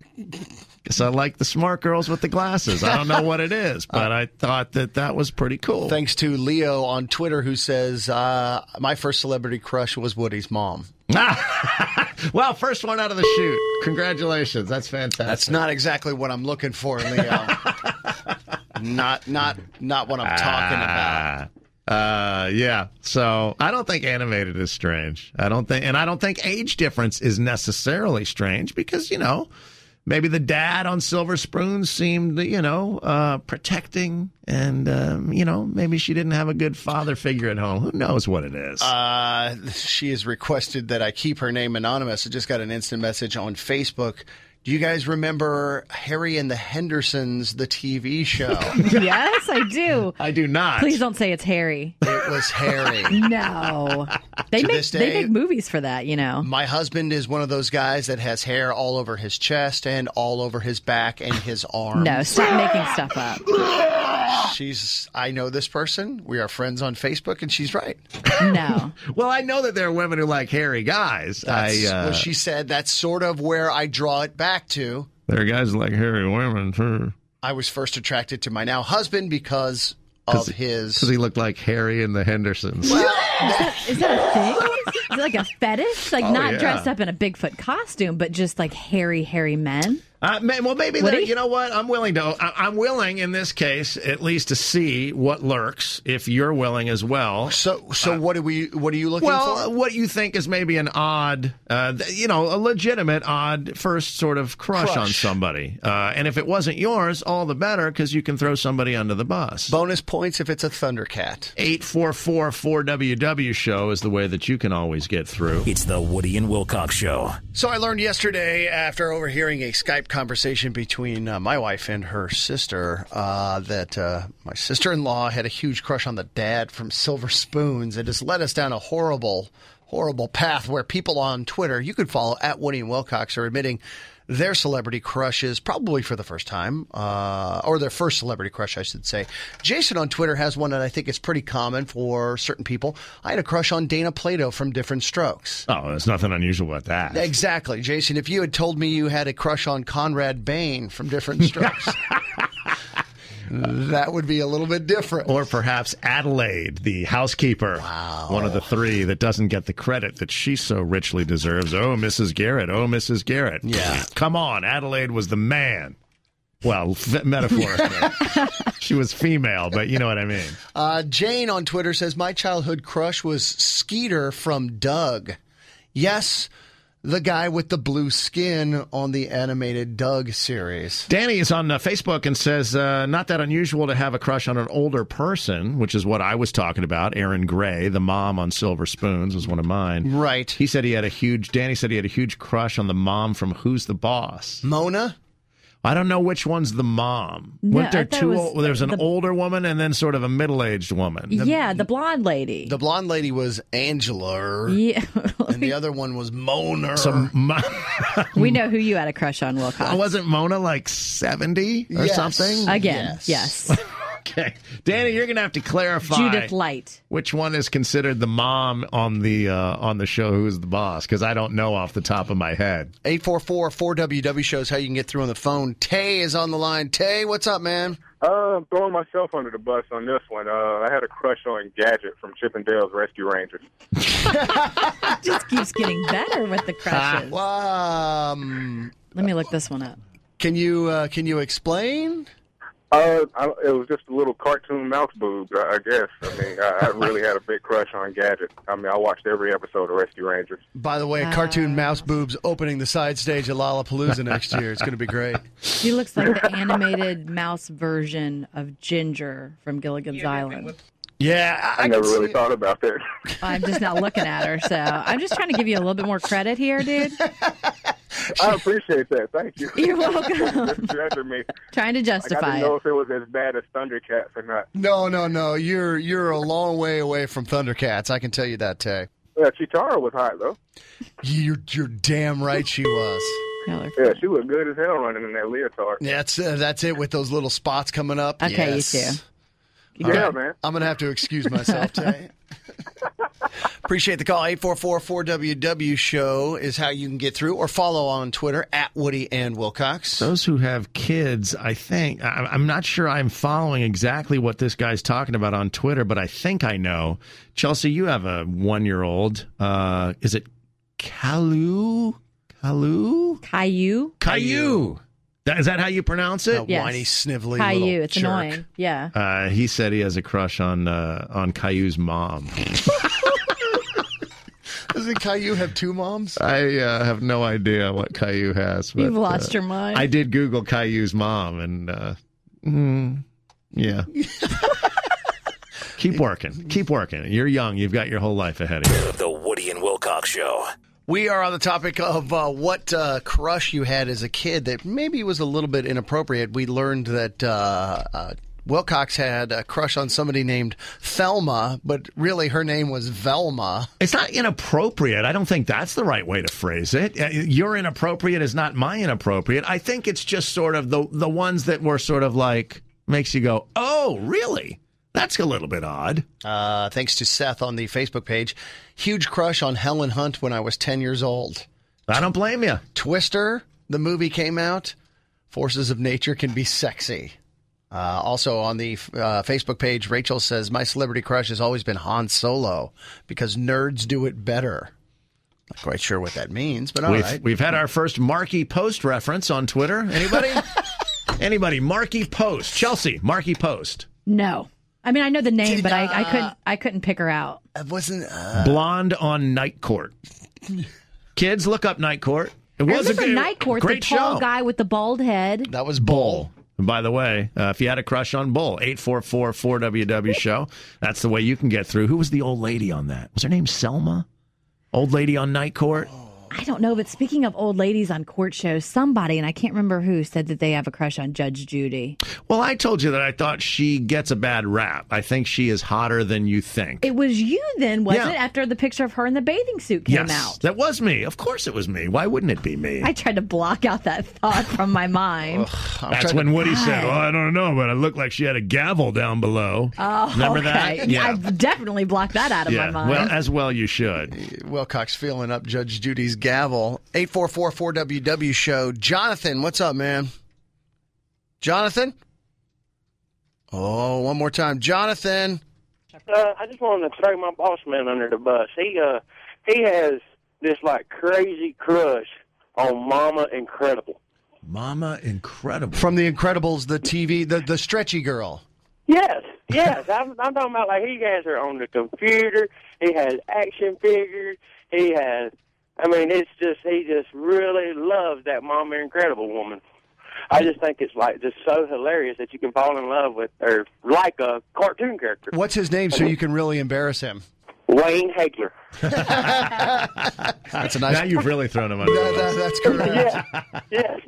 So I like the smart girls with the glasses. I don't know what it is, but I thought that that was pretty cool. Thanks to Leo on Twitter who says, uh, my first celebrity crush was Woody's mom. Well, first one out of the chute. Congratulations. That's fantastic. That's not exactly what I'm looking for, Leo. not not, not what I'm talking about. Uh, yeah. So I don't think animated is strange. I don't think, and I don't think age difference is necessarily strange because, you know, maybe the dad on Silver Spoons seemed, you know, uh, protecting and, um, you know, maybe she didn't have a good father figure at home. Who knows what it is? Uh, she has requested that I keep her name anonymous. I just got an instant message on Facebook. Do you guys remember Harry and the Hendersons, the T V show? Yes, I do. I do not. Please don't say it's Harry. It was Harry. No. They make, day, they make movies for that, you know. My husband is one of those guys that has hair all over his chest and all over his back and his arms. No, stop making stuff up. She's, I know this person. We are friends on Facebook, and she's right. No. Well, I know that there are women who like hairy guys. That's, I, uh... well, she said that's sort of where I draw it back. Back to there are guys like hairy women too. I was first attracted to my now husband because of his because he looked like Harry and the Hendersons. Well, is, that, is that a thing? Is it like a fetish? Like oh, not yeah. dressed up in a Bigfoot costume, but just like hairy, hairy men. Uh, man, well, maybe that, you know what? I'm willing to. I, I'm willing in this case, at least, to see what lurks. If you're willing as well. So, so uh, what do we? What are you looking well, for? Well, what you think is maybe an odd, uh, you know, a legitimate odd first sort of crush, crush. on somebody. Uh, and if it wasn't yours, all the better because you can throw somebody under the bus. Bonus points if it's a Thundercat. Eight four four four W W show is the way that you can always get through. It's the Woody and Wilcox show. So I learned yesterday after overhearing a Skype conversation between uh, my wife and her sister uh, that uh, my sister-in-law had a huge crush on the dad from Silver Spoons. It has led us down a horrible, horrible path where people on Twitter, you could follow at Woody and Wilcox, are admitting their celebrity crushes probably for the first time, uh, or their first celebrity crush, I should say. Jason on Twitter has one that I think is pretty common for certain people. I had a crush on Dana Plato from Different Strokes. Oh, there's nothing unusual about that. Exactly. Jason, if you had told me you had a crush on Conrad Bain from Different Strokes... That would be a little bit different. Or perhaps Adelaide, the housekeeper. Wow. One of the three that doesn't get the credit that she so richly deserves. Oh, Missus Garrett. Oh, Missus Garrett. Yeah. Come on. Adelaide was the man. Well, f- metaphorically. She was female, but you know what I mean. Uh, Jane on Twitter says, my childhood crush was Skeeter from Doug. Yes, the guy with the blue skin on the animated Doug series. Danny is on uh, Facebook and says, uh, not that unusual to have a crush on an older person, which is what I was talking about. Erin Gray, the mom on Silver Spoons, was one of mine. Right. He said he had a huge, Danny said he had a huge crush on the mom from Who's the Boss? Mona? I don't know which one's the mom. No, Weren't there two? Was, old, there was an the, older woman and then sort of a middle-aged woman. The, yeah, the blonde lady. The blonde lady was Angela. Yeah. And the other one was Mona. So, we know who you had a crush on, Wilcox. Wasn't Mona like seventy or yes. something? Again, yes. yes. Okay. Danny, you're going to have to clarify Judith Light. Which one is considered the mom on the uh, on the show Who's the Boss? Because I don't know off the top of my head. eight four four four W W shows how you can get through on the phone. Tay is on the line. Tay, what's up, man? Uh, I'm throwing myself under the bus on this one. Uh, I had a crush on Gadget from Chip and Dale's Rescue Rangers. Just keeps getting better with the crushes. Ah, um, Let me look this one up. Can you uh, can you explain? Uh, I, it was just a little cartoon mouse boobs, I, I guess. I mean, I, I really had a big crush on Gadget. I mean, I watched every episode of Rescue Rangers. By the way, uh, cartoon mouse boobs opening the side stage at Lollapalooza next year. It's going to be great. She looks like the animated mouse version of Ginger from Gilligan's yeah, Island. Yeah, I, I never really thought about that. I'm just not looking at her, so I'm just trying to give you a little bit more credit here, dude. I appreciate that. Thank you. You're welcome. me. Trying to justify like, I didn't know it. If it was as bad as Thundercats or not. No, no, no. You're you're a long way away from Thundercats. I can tell you that, Tay. Yeah, Chitara was hot, though. You're, you're damn right she was. Yeah, she was good as hell running in that leotard. Yeah, that's, uh, that's it with those little spots coming up. Okay, yes. You too. All yeah, right. man. I'm going to have to excuse myself today. Appreciate the call. eight four four four W W show is how you can get through, or follow on Twitter at Woody and Wilcox. Those who have kids, I think, I'm not sure I'm following exactly what this guy's talking about on Twitter, but I think I know. Chelsea, you have a one-year-old. Uh, is it Caillou? Caillou? Caillou. Caillou. Is that how you pronounce it? That yes. Whiny, sniveling Caillou, little it's jerk. Annoying. Yeah. Uh, he said he has a crush on uh, on Caillou's mom. Doesn't Caillou have two moms? I uh, have no idea what Caillou has. But, You've lost uh, your mind. I did Google Caillou's mom, and uh, mm, yeah. Keep working. Keep working. You're young. You've got your whole life ahead of you. The Woody and Wilcox Show. We are on the topic of uh, what uh, crush you had as a kid that maybe was a little bit inappropriate. We learned that uh, uh, Wilcox had a crush on somebody named Thelma, but really her name was Velma. It's not inappropriate. I don't think that's the right way to phrase it. Your inappropriate is not my inappropriate. I think it's just sort of the the ones that were sort of like, makes you go, oh, really? That's a little bit odd. Uh, thanks to Seth on the Facebook page. Huge crush on Helen Hunt when I was ten years old. I don't blame you. Twister, the movie came out. Forces of nature can be sexy. Uh, also on the uh, Facebook page, Rachel says, my celebrity crush has always been Han Solo because nerds do it better. Not quite sure what that means, but all we've, right. We've had our first Marky Post reference on Twitter. Anybody? Anybody? Marky Post. Chelsea, Marky Post. No. I mean, I know the name, Did, but I, uh, I couldn't. I couldn't pick her out. I wasn't uh... blonde on Night Court. Kids, look up Night Court. It was I remember a good, Night Court. Great the show. Tall guy with the bald head. That was Bull. And by the way, uh, if you had a crush on Bull, eight four four four W W show. That's the way you can get through. Who was the old lady on that? Was her name Selma? Old lady on Night Court. Oh. I don't know, but speaking of old ladies on court shows, somebody, and I can't remember who, said that they have a crush on Judge Judy. Well, I told you that I thought she gets a bad rap. I think she is hotter than you think. It was you then, wasn't yeah. it, after the picture of her in the bathing suit came yes, out? Yes, that was me. Of course it was me. Why wouldn't it be me? I tried to block out that thought from my mind. Ugh, That's when to... Woody God. said, well, I don't know, but it looked like she had a gavel down below. Oh, Remember okay. that? Yeah. I've definitely blocked that out of yeah. my mind. Well, as well you should. Wilcox feeling up Judge Judy's gavel. eight four four four W W show. Jonathan, what's up, man? Jonathan? Oh, one more time. Jonathan. Uh, I just wanted to throw my boss man under the bus. He uh, he has this, like, crazy crush on Mama Incredible. Mama Incredible. From The Incredibles, the T V, the, the stretchy girl. Yes, yes. I'm, I'm talking about, like, he has her on the computer. He has action figures. He has, I mean, it's just, he just really loves that Mama Incredible woman. I just think it's, like, just so hilarious that you can fall in love with her like a cartoon character. What's his name so you can really embarrass him? Wayne Hagler. That's a nice. Now you've really thrown him under the bus. That's correct. Yes,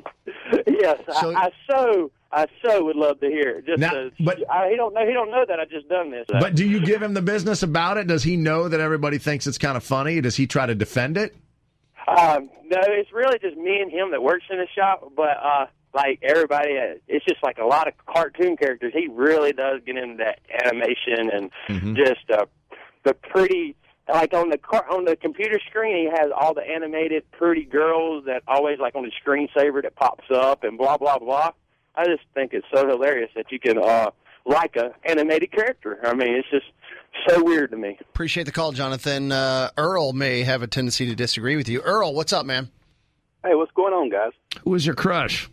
yes, yes. So, I, I so I so would love to hear it. Just now, to, but I, he don't know. He don't know that I just done this. But do you give him the business about it? Does he know that everybody thinks it's kind of funny? Does he try to defend it? Um, no, it's really just me and him that works in the shop. But uh, like everybody, it's just like a lot of cartoon characters. He really does get into that animation and mm-hmm. just. Uh, The pretty, like on the car, on the computer screen, he has all the animated pretty girls that always like on the screensaver that pops up and blah, blah, blah. I just think it's so hilarious that you can uh, like a animated character. I mean, it's just so weird to me. Appreciate the call, Jonathan. Uh, Earl may have a tendency to disagree with you. Earl, what's up, man? Hey, what's going on, guys? Who was your crush?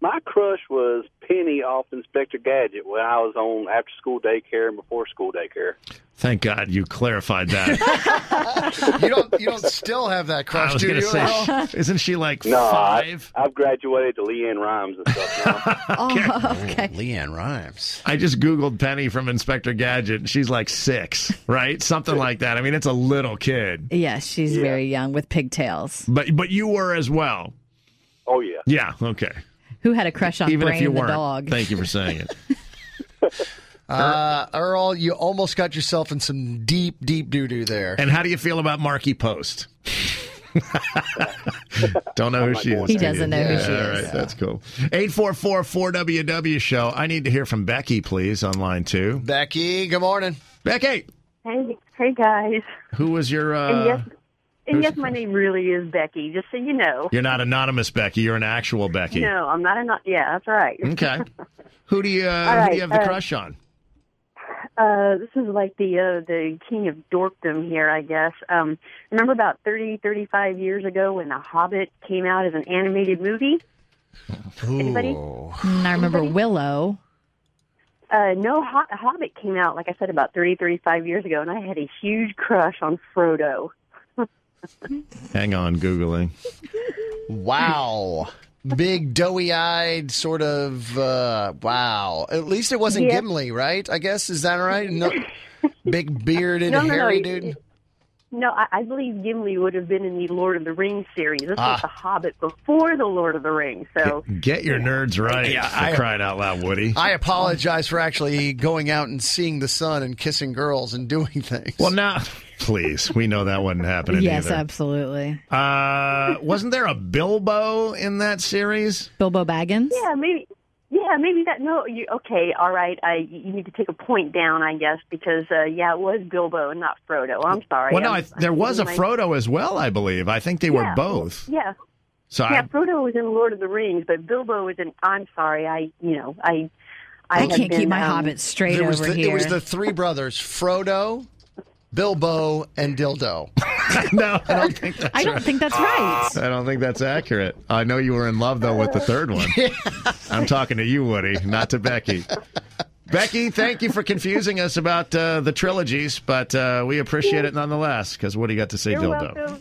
My crush was Penny off Inspector Gadget when I was on after-school daycare and before-school daycare. Thank God you clarified that. you don't you don't still have that crush, do you? Say, isn't she like no, five? I, I've graduated to Leanne Rimes and stuff now. oh, okay. Oh, Leanne Rimes. I just Googled Penny from Inspector Gadget, and she's like six, right? Something like that. I mean, it's a little kid. Yeah, she's yeah. very young with pigtails. But But you were as well. Oh, yeah. Yeah, okay. Who had a crush on Even Brain if you the weren't. Dog? Thank you for saying it. uh, Earl, you almost got yourself in some deep, deep doo-doo there. And how do you feel about Marky Post? Don't know who she is. He doesn't know who she is. All right, that's cool. eight four four four W W show. I need to hear from Becky, please, on line two. Becky, good morning. Becky. Hey, hey guys. Who was your... Uh, And yes, my name really is Becky, just so you know. You're not anonymous Becky, you're an actual Becky. No, I'm not anonymous. Yeah, that's right. Okay. Who do you, uh, right, who do you have the uh, crush on? Uh, this is like the uh, the king of dorkdom here, I guess. Um, remember about thirty, thirty-five years ago when The Hobbit came out as an animated movie? Ooh. Anybody? I remember Anybody? Willow. Uh, no, Hob- Hobbit came out, like I said, about thirty, thirty-five years ago, and I had a huge crush on Frodo. Hang on, Googling. Wow. Big, doughy-eyed, sort of, uh, wow. At least it wasn't yeah. Gimli, right? I guess, is that right? No, big bearded, no, no, hairy no, dude? It, no, I, I believe Gimli would have been in the Lord of the Rings series. This ah. was The Hobbit before the Lord of the Rings. So Get, get your nerds right, yeah, for I, crying out loud, Woody. I apologize for actually going out and seeing the sun and kissing girls and doing things. Well, now... Please, we know that wasn't happening yes, either. Yes, absolutely. Uh, wasn't there a Bilbo in that series? Bilbo Baggins? Yeah, maybe. Yeah, maybe that. No, you, okay, all right. I you need to take a point down, I guess, because uh, yeah, it was Bilbo and not Frodo. I'm sorry. Well, no, I, there was a Frodo as well, I believe. I think they yeah, were both. Yeah. So yeah, I, Frodo was in Lord of the Rings, but Bilbo was in. I'm sorry, I you know I I, I can't been, keep my um, hobbits straight over the, here. It was the three brothers, Frodo, Bilbo, and Dildo. No, I don't think that's I don't right. think that's right. I don't think that's accurate. I know you were in love, though, with the third one. Yeah. I'm talking to you, Woody, not to Becky. Becky, thank you for confusing us about uh, the trilogies, but uh, we appreciate yeah. it nonetheless, because Woody got to say You're Dildo. Welcome.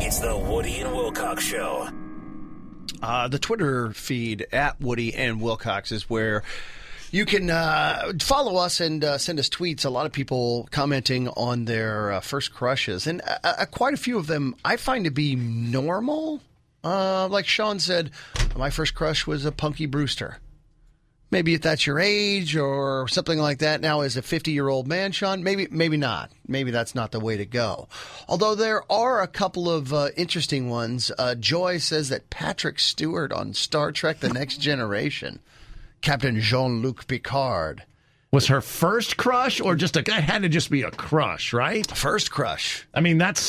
It's the Woody and Wilcox Show. Uh, the Twitter feed at Woody and Wilcox is where... You can uh, follow us and uh, send us tweets. A lot of people commenting on their uh, first crushes. And uh, uh, quite a few of them I find to be normal. Uh, like Sean said, my first crush was a Punky Brewster. Maybe if that's your age or something like that now as a fifty-year-old man, Sean, maybe maybe not. Maybe that's not the way to go. Although there are a couple of uh, interesting ones. Uh, Joy says that Patrick Stewart on Star Trek The Next Generation... Captain Jean-Luc Picard. Was her first crush or just a... It had to just be a crush, right? First crush. I mean, that's...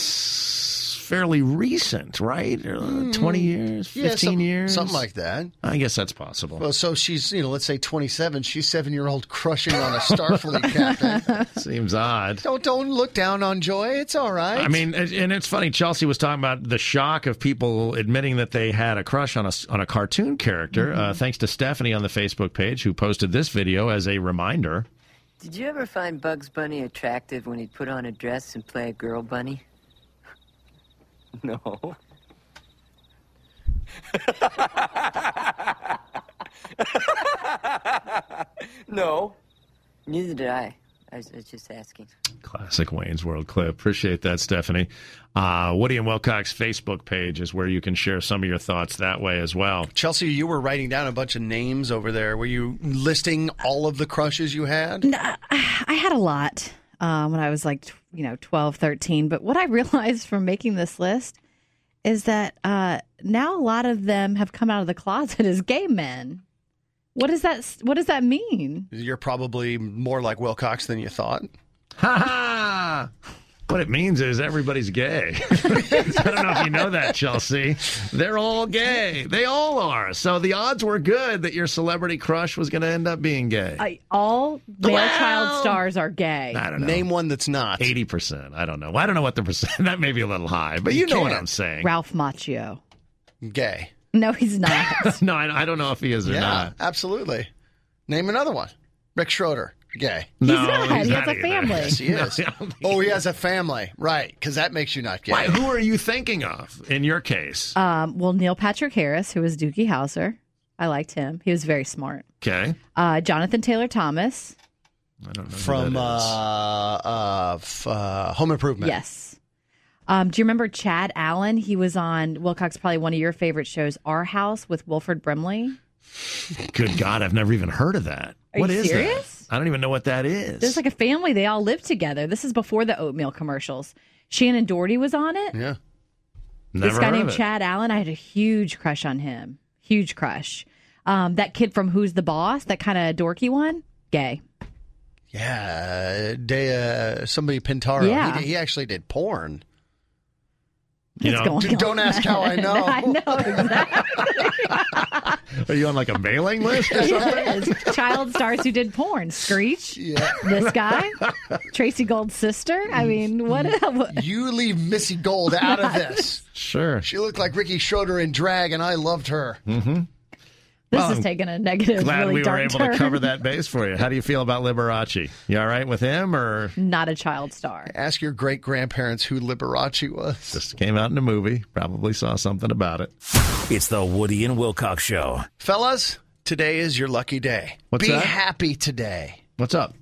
fairly recent, right? Mm-hmm. twenty years, fifteen yeah, some, years? Something like that. I guess that's possible. Well, so she's, you know, let's say twenty-seven. She's seven-year-old crushing on a Starfleet captain. Seems odd. Don't, don't look down on Joy. It's all right. I mean, and it's funny. Chelsea was talking about the shock of people admitting that they had a crush on a, on a cartoon character. Mm-hmm. Uh, thanks to Stephanie on the Facebook page who posted this video as a reminder. Did you ever find Bugs Bunny attractive when he'd put on a dress and play a girl bunny? No. No. Neither did I. I was just asking. Classic Wayne's World clip. Appreciate that, Stephanie. Uh, Woody and Wilcox Facebook page is where you can share some of your thoughts that way as well. Chelsea, you were writing down a bunch of names over there. Were you listing all of the crushes you had? No, I had a lot uh, when I was like, you know, twelve, thirteen. But what I realized from making this list is that uh, now a lot of them have come out of the closet as gay men. What does that, what does that mean? You're probably more like Wilcox than you thought. Ha ha! What it means is everybody's gay. I don't know if you know that, Chelsea. They're all gay. They all are. So the odds were good that your celebrity crush was going to end up being gay. I, all male well, child stars are gay. I don't know. Name one that's not. eighty percent. I don't know. I don't know what the percent. That may be a little high, but you, you know can. What I'm saying. Ralph Macchio. Gay. No, he's not. No, I, I don't know if he is or yeah, not. Absolutely. Name another one. Rick Schroeder. Gay. No, he's not. He's he not has either. A family. Yes, he is. No, oh, he has a family. Right, because that makes you not gay. Why, who are you thinking of in your case? Um, well, Neil Patrick Harris, who was Doogie Howser. I liked him. He was very smart. Okay. Uh, Jonathan Taylor Thomas. I don't know. From uh, uh, f- uh, Home Improvement. Yes. Um, do you remember Chad Allen? He was on, Wilcox, probably one of your favorite shows, Our House with Wilford Brimley. Good God, I've never even heard of that. Are what you is serious? That? I don't even know what that is. There's like a family. They all live together. This is before the oatmeal commercials. Shannon Doherty was on it. Yeah. Never this guy heard named of it. Chad Allen, I had a huge crush on him. Huge crush. Um, that kid from Who's the Boss, that kind of dorky one, gay. Yeah. De, uh, somebody Pintaro. Yeah. He, he actually did porn. You know, d- don't ask how I know. I know, exactly. Are you on like a mailing list or something? Child stars who did porn. Screech, yeah. This guy, Tracy Gold's sister. I mean, what? A, you leave Missy Gold out of this. Sure. She looked like Ricky Schroeder in drag, and I loved her. Mm-hmm. This well, is taking a negative. Glad really we were able turn. to cover that base for you. How do you feel about Liberace? You all right with him or not a child star? Ask your great grandparents who Liberace was. Just came out in a movie. Probably saw something about it. It's the Woody and Wilcox Show, fellas. Today is your lucky day. What's Be up? happy today. What's up?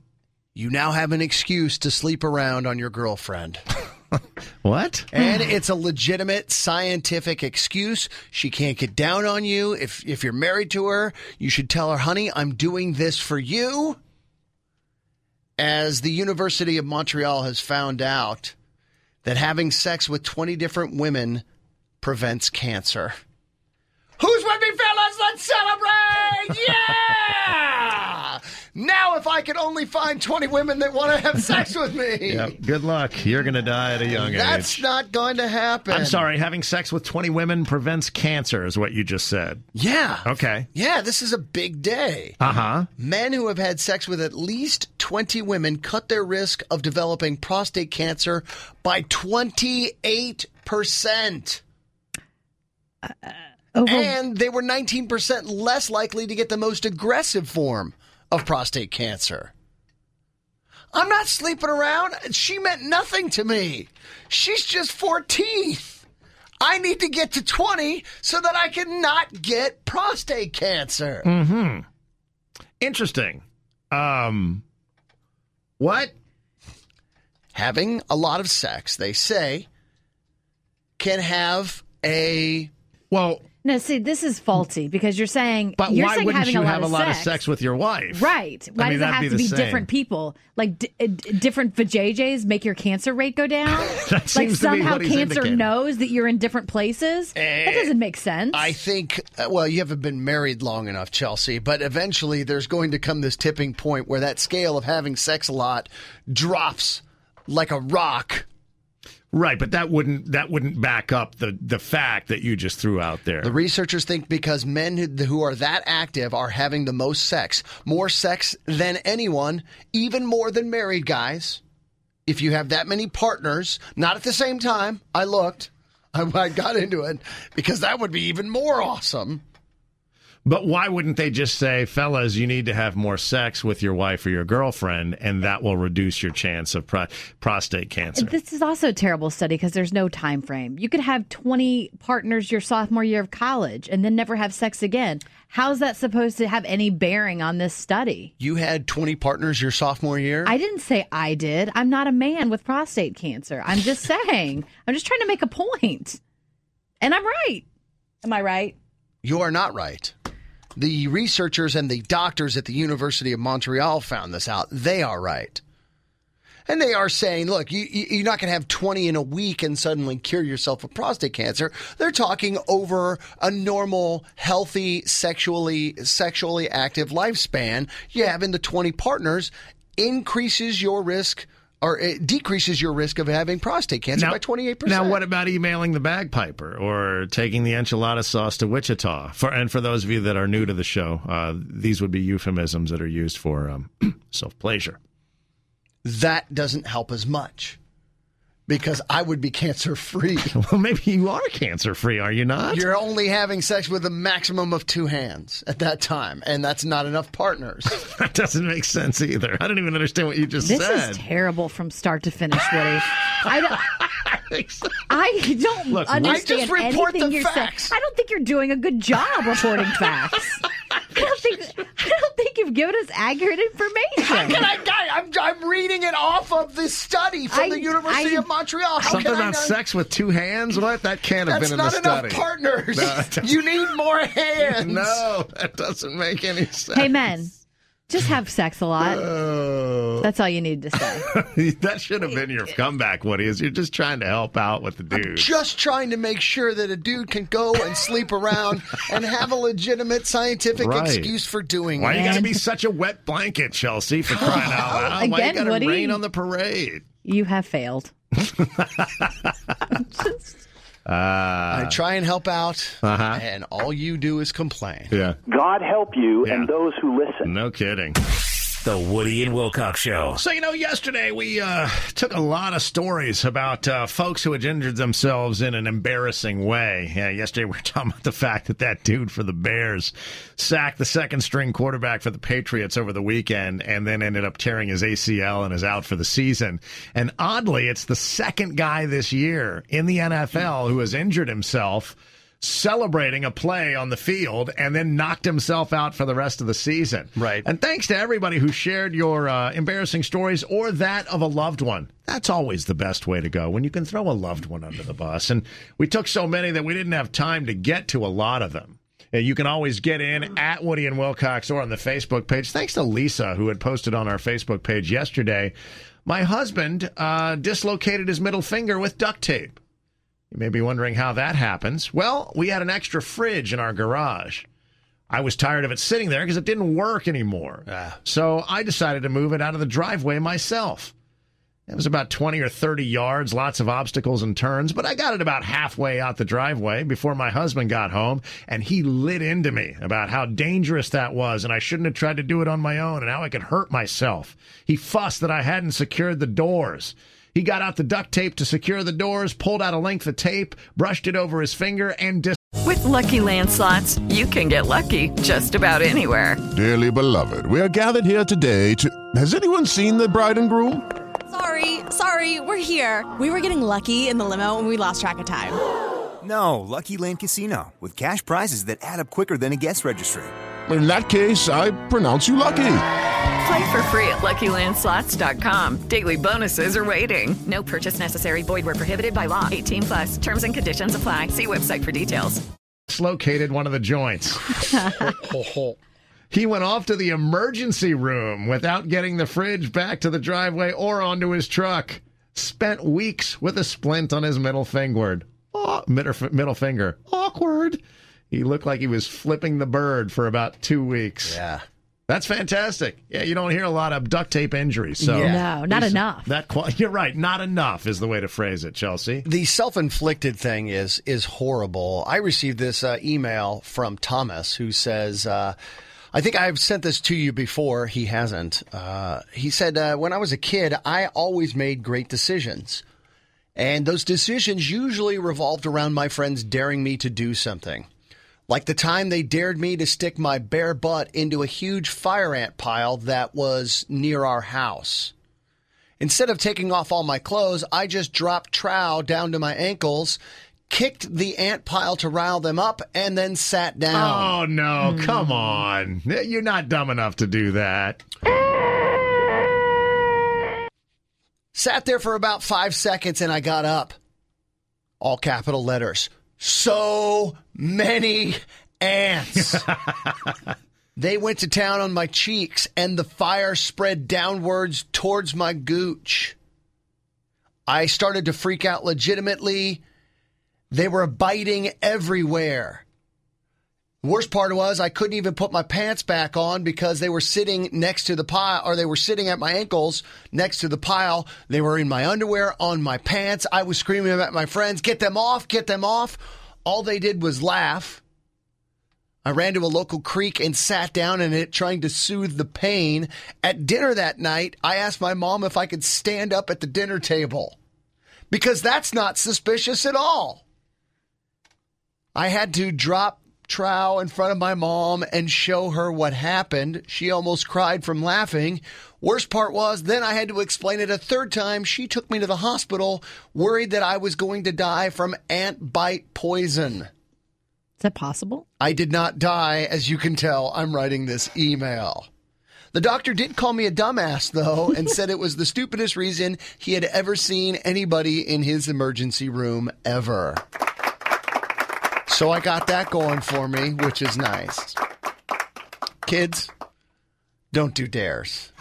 You now have an excuse to sleep around on your girlfriend. What? And it's a legitimate scientific excuse. She can't get down on you. If if you're married to her, you should tell her, honey, I'm doing this for you. As the University of Montreal has found out that having sex with twenty different women prevents cancer. Who's with me, fellas? Let's celebrate! Yeah! Now if I could only find twenty women that want to have sex with me. Yep. Good luck. You're going to die at a young That's age. That's not going to happen. I'm sorry. Having sex with twenty women prevents cancer is what you just said. Yeah. Okay. Yeah, this is a big day. Uh-huh. Men who have had sex with at least twenty women cut their risk of developing prostate cancer by twenty-eight percent. Uh-uh. Over. And they were nineteen percent less likely to get the most aggressive form of prostate cancer. I'm not sleeping around. She meant nothing to me. She's just fourteen. I need to get to twenty so that I can not get prostate cancer. Mm-hmm. Interesting. Um, what? Having a lot of sex, they say, can have a... Well... No, see, this is faulty because you're saying but you're why saying wouldn't having you a lot have of a lot of sex with your wife, right? Why I mean, does it have be to be same. different people? Like d- d- different vajayjays make your cancer rate go down. That like somehow cancer indicating. knows that you're in different places. Uh, that doesn't make sense. I think. Well, you haven't been married long enough, Chelsea. But eventually, there's going to come this tipping point where that scale of having sex a lot drops like a rock. Right, but that wouldn't that wouldn't back up the, the fact that you just threw out there. The researchers think because men who, who are that active are having the most sex, more sex than anyone, even more than married guys. If you have that many partners, not at the same time, I looked, I, I got into it, because that would be even more awesome. But why wouldn't they just say, fellas, you need to have more sex with your wife or your girlfriend, and that will reduce your chance of pro- prostate cancer? This is also a terrible study because there's no time frame. You could have twenty partners your sophomore year of college and then never have sex again. How's that supposed to have any bearing on this study? You had twenty partners your sophomore year? I didn't say I did. I'm not a man with prostate cancer. I'm just saying. I'm just trying to make a point. And I'm right. Am I right? You are not right. The researchers and the doctors at the University of Montreal found this out. They are right. And they are saying, look, you, you're not going to have twenty in a week and suddenly cure yourself of prostate cancer. They're talking over a normal, healthy, sexually sexually active lifespan. You having the twenty partners increases your risk or it decreases your risk of having prostate cancer now, by twenty-eight percent. Now, what about emailing the bagpiper or taking the enchilada sauce to Wichita? For And for those of you that are new to the show, uh, these would be euphemisms that are used for um, self-pleasure. That doesn't help as much because I would be cancer-free. Well, maybe you are cancer-free, are you not? You're only having sex with a maximum of two hands at that time, and that's not enough partners. That doesn't make sense either. I don't even understand what you just this said. This is terrible from start to finish, Woody. I don't... I don't Look, understand I just anything you're facts. saying. I don't think you're doing a good job reporting facts. I don't think I don't think you've given us accurate information. How can I, I'm, I'm reading it off of this study from I, the University I, of Montreal. How something about sex with two hands? What? That can't have been in the study. That's not enough partners. No, you need more hands. No, that doesn't make any sense. Hey, men. Just have sex a lot. Uh, That's all you need to say. That should have been your comeback, Woody, is you're just trying to help out with the dude. I'm just trying to make sure that a dude can go and sleep around and have a legitimate scientific right. excuse for doing Why it. Why you got to be such a wet blanket, Chelsea, for crying out loud? Again, Why you got to rain on the parade? You have failed. just... Uh, I try and help out, uh-huh. and all you do is complain. Yeah. God help you yeah. and those who listen. No kidding. The Woody and Wilcox Show. So, you know, yesterday we uh, took a lot of stories about uh, folks who had injured themselves in an embarrassing way. Yeah, yesterday we were talking about the fact that that dude for the Bears sacked the second-string quarterback for the Patriots over the weekend and then ended up tearing his A C L and is out for the season. And oddly, it's the second guy this year in the N F L who has injured himself celebrating a play on the field and then knocked himself out for the rest of the season. Right. And thanks to everybody who shared your uh, embarrassing stories or that of a loved one. That's always the best way to go when you can throw a loved one under the bus. And we took so many that we didn't have time to get to a lot of them. You can always get in at Woody and Wilcox or on the Facebook page. Thanks to Lisa, who had posted on our Facebook page yesterday, my husband uh, dislocated his middle finger with duct tape. You may be wondering how that happens. Well, we had an extra fridge in our garage. I was tired of it sitting there because it didn't work anymore. Uh, so I decided to move it out of the driveway myself. It was about twenty or thirty yards, lots of obstacles and turns, but I got it about halfway out the driveway before my husband got home, and he lit into me about how dangerous that was, and I shouldn't have tried to do it on my own, and how I could hurt myself. He fussed that I hadn't secured the doors. He got out the duct tape to secure the doors, pulled out a length of tape, brushed it over his finger, and dis- With Lucky Land Slots, you can get lucky just about anywhere. Dearly beloved, we are gathered here today to... Has anyone seen the bride and groom? Sorry, sorry, we're here. We were getting lucky in the limo and we lost track of time. No, Lucky Land Casino, with cash prizes that add up quicker than a guest registry. In that case, I pronounce you lucky. Play for free at Lucky Land Slots dot com. Daily bonuses are waiting. No purchase necessary. Void where prohibited by law. eighteen plus. Terms and conditions apply. See website for details. Dislocated one of the joints. He went off to the emergency room without getting the fridge back to the driveway or onto his truck. Spent weeks with a splint on his middle finger. Oh, middle finger. Awkward. He looked like he was flipping the bird for about two weeks. Yeah. That's fantastic. Yeah, you don't hear a lot of duct tape injuries. So yeah. No, not Lisa, enough. That qual- You're right. Not enough is the way to phrase it, Chelsea. The self-inflicted thing is is horrible. I received this uh, email from Thomas who says, uh, I think I've sent this to you before. He hasn't. Uh, he said, uh, when I was a kid, I always made great decisions. And those decisions usually revolved around my friends daring me to do something. Like the time they dared me to stick my bare butt into a huge fire ant pile that was near our house. Instead of taking off all my clothes, I just dropped trowel down to my ankles, kicked the ant pile to rile them up, and then sat down. Oh, no, mm. come on. You're not dumb enough to do that. Sat there for about five seconds and I got up. All capital letters. So many ants. They went to town on my cheeks, and the fire spread downwards towards my gooch. I started to freak out legitimately. They were biting everywhere. Worst part was I couldn't even put my pants back on because they were sitting next to the pile, or they were sitting at my ankles next to the pile. They were in my underwear, on my pants. I was screaming at my friends, get them off, get them off. All they did was laugh. I ran to a local creek and sat down in it, trying to soothe the pain. At dinner that night, I asked my mom if I could stand up at the dinner table, because that's not suspicious at all. I had to drop trowel in front of my mom and show her what happened. She almost cried from laughing. Worst part was, then I had to explain it a third time. She took me to the hospital, worried that I was going to die from ant bite poison. Is that possible? I did not die, as you can tell. I'm writing this email. The doctor did call me a dumbass, though, and said it was the stupidest reason he had ever seen anybody in his emergency room ever. So I got that going for me, which is nice. Kids, don't do dares.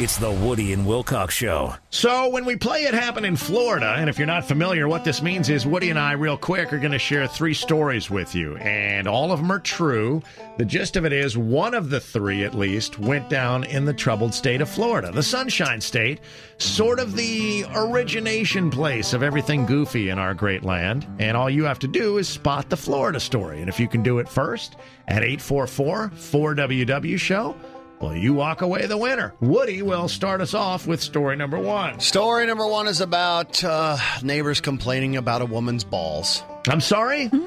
It's the Woody and Wilcox Show. So when we play It Happened in Florida, and if you're not familiar, what this means is Woody and I, real quick, are going to share three stories with you. And all of them are true. The gist of it is one of the three, at least, went down in the troubled state of Florida, the Sunshine State, sort of the origination place of everything goofy in our great land. And all you have to do is spot the Florida story. And if you can do it first at eight four four, four W W, show, well, you walk away the winner. Woody will start us off with story number one. Story number one is about uh, neighbors complaining about a woman's balls. I'm sorry? Mm-hmm.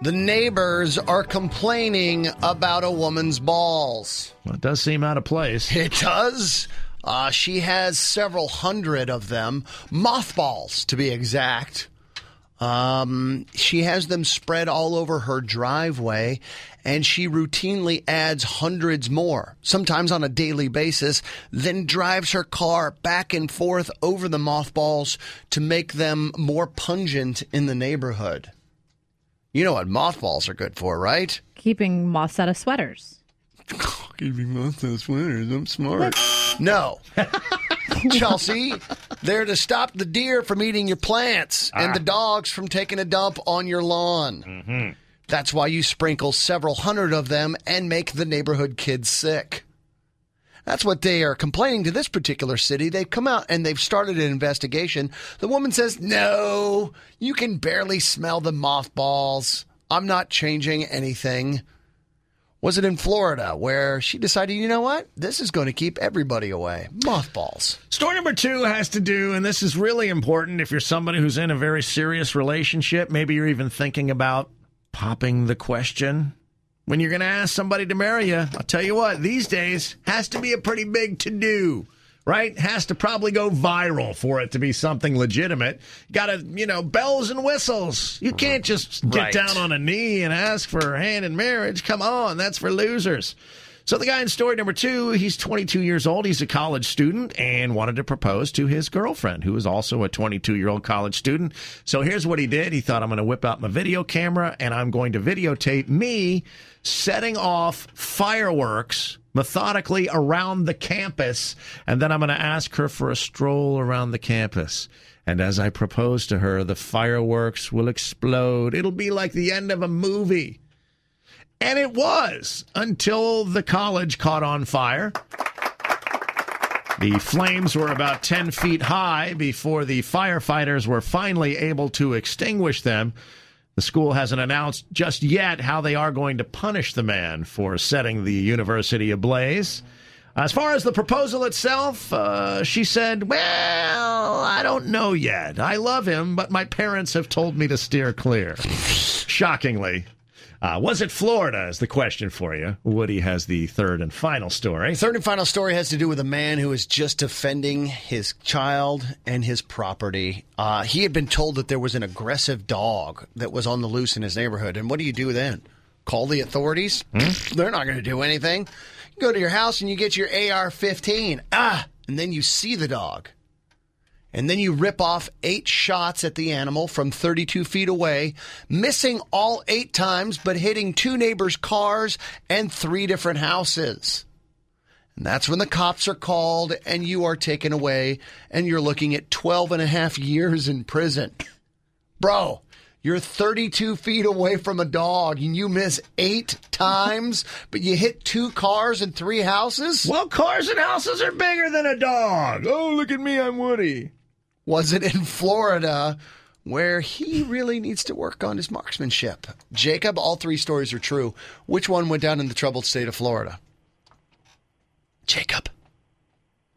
The neighbors are complaining about a woman's balls. Well, it does seem out of place. It does. Uh, she has several hundred of them, mothballs to be exact. Um, she has them spread all over her driveway, and she routinely adds hundreds more, sometimes on a daily basis, then drives her car back and forth over the mothballs to make them more pungent in the neighborhood. You know what mothballs are good for, right? Keeping moths out of sweaters. Keeping moths out of sweaters. I'm smart. No. Chelsea, they're to stop the deer from eating your plants ah. and the dogs from taking a dump on your lawn. Mm-hmm. That's why you sprinkle several hundred of them and make the neighborhood kids sick. That's what they are complaining to this particular city. They've come out and they've started an investigation. The woman says, no, you can barely smell the mothballs. I'm not changing anything. Was it in Florida where she decided, you know what? This is going to keep everybody away. Mothballs. Story number two has to do, and this is really important if you're somebody who's in a very serious relationship. Maybe you're even thinking about popping the question. When you're going to ask somebody to marry you, I'll tell you what, these days has to be a pretty big to-do, right? Has to probably go viral for it to be something legitimate. Got to, you know, bells and whistles. You can't just get right down on a knee and ask for her hand in marriage. Come on, that's for losers. So the guy in story number two, he's twenty-two years old. He's a college student and wanted to propose to his girlfriend, who is also a twenty-two-year-old college student. So here's what he did. He thought, I'm going to whip out my video camera, and I'm going to videotape me setting off fireworks methodically around the campus, and then I'm going to ask her for a stroll around the campus. And as I propose to her, the fireworks will explode. It'll be like the end of a movie. And it was, until the college caught on fire. The flames were about ten feet high before the firefighters were finally able to extinguish them. The school hasn't announced just yet how they are going to punish the man for setting the university ablaze. As far as the proposal itself, uh, she said, well, I don't know yet. I love him, but my parents have told me to steer clear. Shockingly. Uh, was it Florida is the question for you. Woody has the third and final story. Third and final story has to do with a man who is just defending his child and his property. Uh, he had been told that there was an aggressive dog that was on the loose in his neighborhood. And what do you do then? Call the authorities? Hmm? They're not going to do anything. You go to your house and you get your A R fifteen. Ah! And then you see the dog. And then you rip off eight shots at the animal from thirty-two feet away, missing all eight times, but hitting two neighbors' cars and three different houses. And that's when the cops are called and you are taken away and you're looking at twelve and a half years in prison. Bro, you're thirty-two feet away from a dog and you miss eight times, but you hit two cars and three houses? Well, cars and houses are bigger than a dog. Oh, look at me, I'm Woody. Was it in Florida, where he really needs to work on his marksmanship? Jacob, all three stories are true. Which one went down in the troubled state of Florida? Jacob.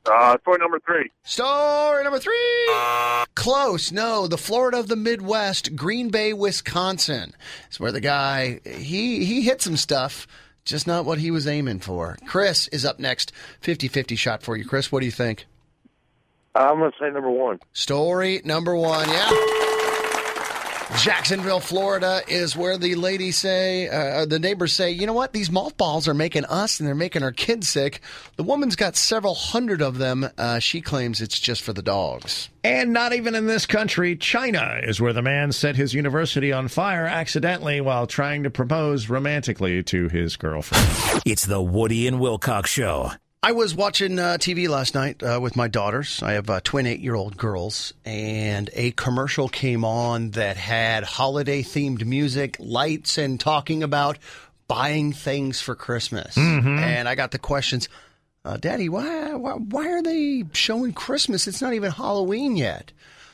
Uh, story number three. Story number three. Uh. Close. No, the Florida of the Midwest, Green Bay, Wisconsin. It's where the guy, he, he hit some stuff, just not what he was aiming for. Chris is up next. fifty-fifty shot for you. Chris, what do you think? I'm going to say number one. Story number one, yeah. Jacksonville, Florida is where the ladies say, uh, the neighbors say, you know what, these mothballs are making us and they're making our kids sick. The woman's got several hundred of them. Uh, she claims it's just for the dogs. And not even in this country, China is where the man set his university on fire accidentally while trying to propose romantically to his girlfriend. It's the Woody and Wilcox Show. I was watching uh, T V last night uh, with my daughters. I have uh, twin eight-year-old girls, and a commercial came on that had holiday-themed music, lights, and talking about buying things for Christmas. Mm-hmm. And I got the questions, uh, Daddy, why, why why are they showing Christmas? It's not even Halloween yet.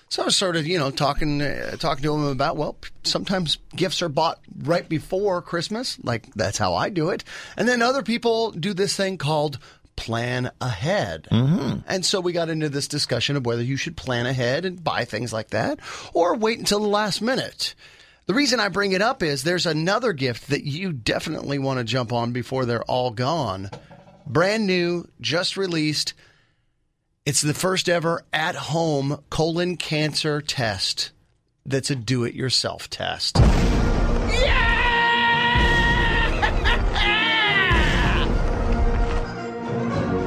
So I was sort of, you know, talking, uh, talking to them about, well, sometimes gifts are bought right before Christmas. Like, that's how I do it. And then other people do this thing called plan ahead. Mm-hmm. And so we got into this discussion of whether you should plan ahead and buy things like that or wait until the last minute. The reason I bring it up is there's another gift that you definitely want to jump on before they're all gone. Brand new, just released. It's the first ever at-home colon cancer test that's a do-it-yourself test. Yeah!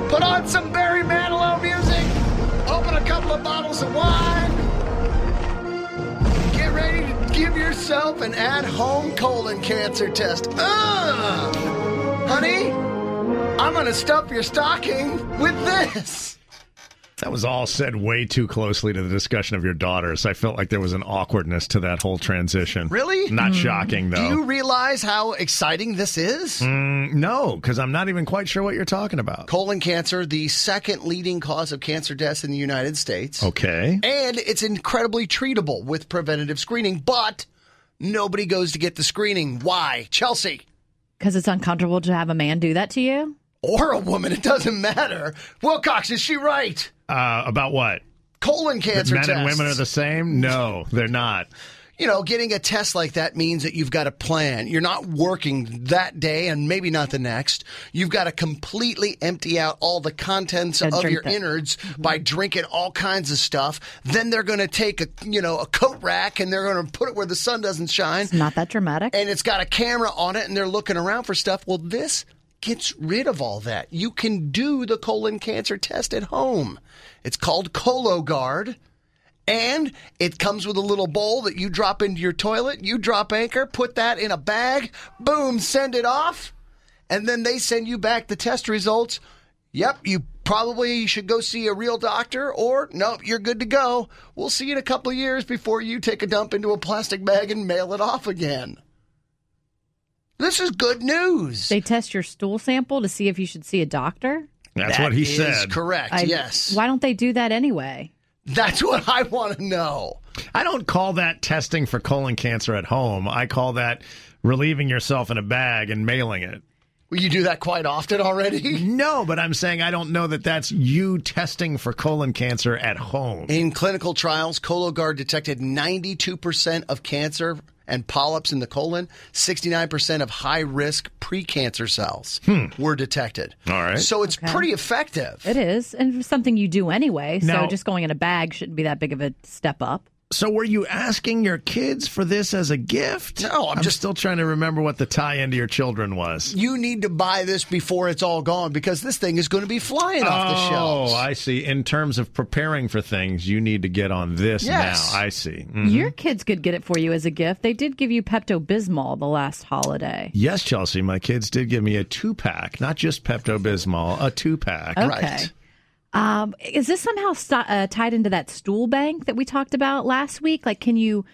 Put on some Barry Manilow music, open a couple of bottles of wine, get ready to give yourself an at-home colon cancer test. Ugh! Honey, I'm going to stuff your stocking with this. That was all said way too closely to the discussion of your daughters. I felt like there was an awkwardness to that whole transition. Really? Not mm. shocking, though. Do you realize how exciting this is? Mm, no, because I'm not even quite sure what you're talking about. Colon cancer, the second leading cause of cancer deaths in the United States. Okay. And it's incredibly treatable with preventative screening, but nobody goes to get the screening. Why? Chelsea? Because it's uncomfortable to have a man do that to you? Or a woman. It doesn't matter. Wilcox, is she right? Uh, about what? Colon cancer tests. Men and women are the same? No, they're not. You know, getting a test like that means that you've got a plan. You're not working that day and maybe not the next. You've got to completely empty out all the contents and of your that. innards mm-hmm. by drinking all kinds of stuff. Then they're going to take a, you know, a coat rack and they're going to put it where the sun doesn't shine. It's not that dramatic. And it's got a camera on it and they're looking around for stuff. Well, this gets rid of all that. You can do the colon cancer test at home. It's called Cologuard, and it comes with a little bowl that you drop into your toilet. You drop anchor, put that in a bag, boom, send it off, and then they send you back the test results. Yep, you probably should go see a real doctor, or nope, you're good to go. We'll see you in a couple of years before you take a dump into a plastic bag and mail it off again. This is good news. They test your stool sample to see if you should see a doctor? That's that what he is said. Correct, I, yes. Why don't they do that anyway? That's what I want to know. I don't call that testing for colon cancer at home. I call that relieving yourself in a bag and mailing it. Well, you do that quite often already? No, but I'm saying I don't know that that's you testing for colon cancer at home. In clinical trials, Cologuard detected ninety-two percent of cancer and polyps in the colon. sixty-nine percent of high-risk precancer cells hmm. were detected. All right. So it's okay. pretty effective. It is, and it's something you do anyway, now, so just going in a bag shouldn't be that big of a step up. So were you asking your kids for this as a gift? No, I'm, I'm just still trying to remember what the tie-in to your children was. You need to buy this before it's all gone because this thing is going to be flying oh, off the shelves. Oh, I see. In terms of preparing for things, you need to get on this yes. now. I see. Mm-hmm. Your kids could get it for you as a gift. They did give you Pepto-Bismol the last holiday. Yes, Chelsea. My kids did give me a two-pack, not just Pepto-Bismol, a two-pack. Okay. Right. Um, is this somehow st- uh, tied into that stool bank that we talked about last week? Like, can you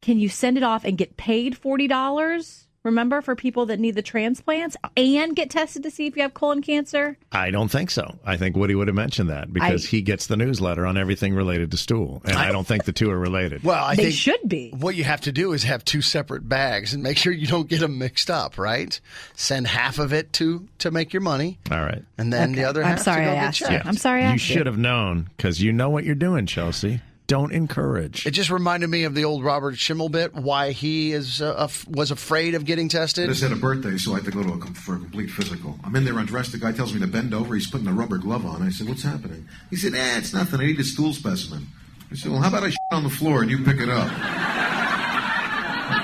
can you send it off and get paid forty dollars, remember, for people that need the transplants and get tested to see if you have colon cancer? I don't think so. I think Woody would have mentioned that because I, he gets the newsletter on everything related to stool, and I, I don't think the two are related. Well, I They think should be. What you have to do is have two separate bags and make sure you don't get them mixed up, right? Send half of it to... to make your money. All right. And then okay. the other half to go get checked. Yeah. I'm sorry I asked you. You should have known because you know what you're doing, Chelsea. Don't encourage. It just reminded me of the old Robert Schimmel bit, why he is uh, was afraid of getting tested. This is at a birthday, so I had to go to a, for a complete physical. I'm in there undressed. The guy tells me to bend over. He's putting a rubber glove on. I said, what's happening? He said, eh, it's nothing. I need a stool specimen. I said, well, how about I shit on the floor and you pick it up?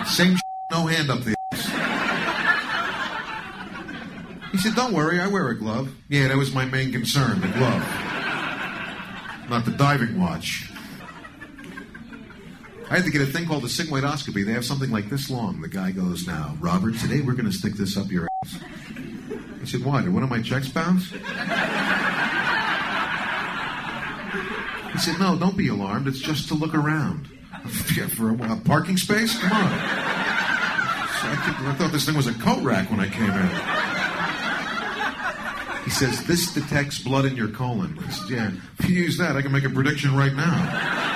Same shit, no hand up the ass. He said, don't worry, I wear a glove. Yeah, that was my main concern, the glove. Not the diving watch. I had to get a thing called a sigmoidoscopy. They have something like this long. The guy goes, now, Robert, today we're going to stick this up your ass. I said, why? Did one of my checks bounce? He said, no, don't be alarmed. It's just to look around. Yeah, for a, a parking space? Come on. So I, kept, I thought this thing was a coat rack when I came in. He says, this detects blood in your colon. I said, yeah, if you use that, I can make a prediction right now.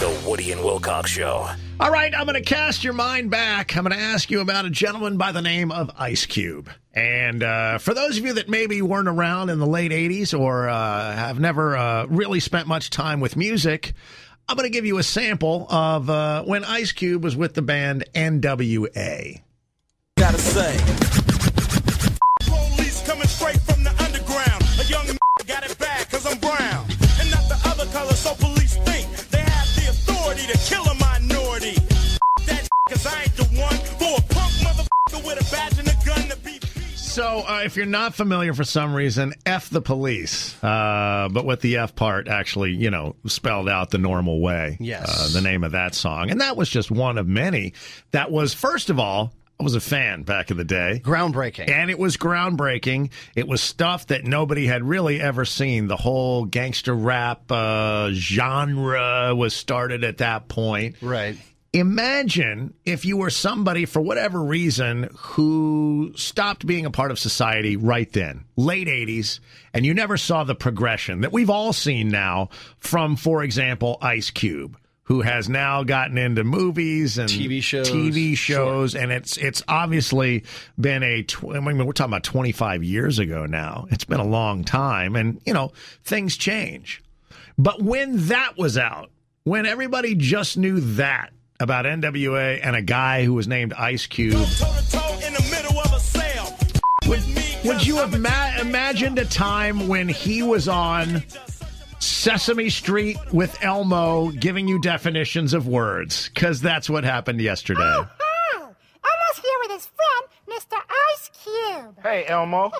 The Woody and Wilcox Show. All right, I'm going to cast your mind back. I'm going to ask you about a gentleman by the name of Ice Cube. And uh, for those of you that maybe weren't around in the late eighties or uh, have never uh, really spent much time with music, I'm going to give you a sample of uh, when Ice Cube was with the band N W A Gotta say. Police coming straight from the got it bad cause I'm brown and not the other color, so police think they have the authority to kill a minority. That cause I ain't the one for a punk motherfucker with a badge and a gun to be. So uh, if you're not familiar for some reason, F the police. Uh, but with the F part actually, you know, spelled out the normal way. Yes. Uh, the name of that song. And that was just one of many. That was, first of all, I was a fan back in the day. Groundbreaking. And it was groundbreaking. It was stuff that nobody had really ever seen. The whole gangster rap uh, genre was started at that point. Right. Imagine if you were somebody, for whatever reason, who stopped being a part of society right then, late eighties, and you never saw the progression that we've all seen now from, for example, Ice Cube, who has now gotten into movies and T V shows, T V shows, sure. And it's it's obviously been a, tw- I mean, we're talking about twenty-five years ago now. It's been a long time, and, you know, things change. But when that was out, when everybody just knew that about N W A and a guy who was named Ice Cube, go toe-to-toe in the middle of a sale. Would, would you have ima- imagined a time when he was on Sesame Street with Elmo giving you definitions of words, because that's what happened yesterday. Oh, oh. Elmo's here with his friend, Mister Ice Cube. Hey, Elmo.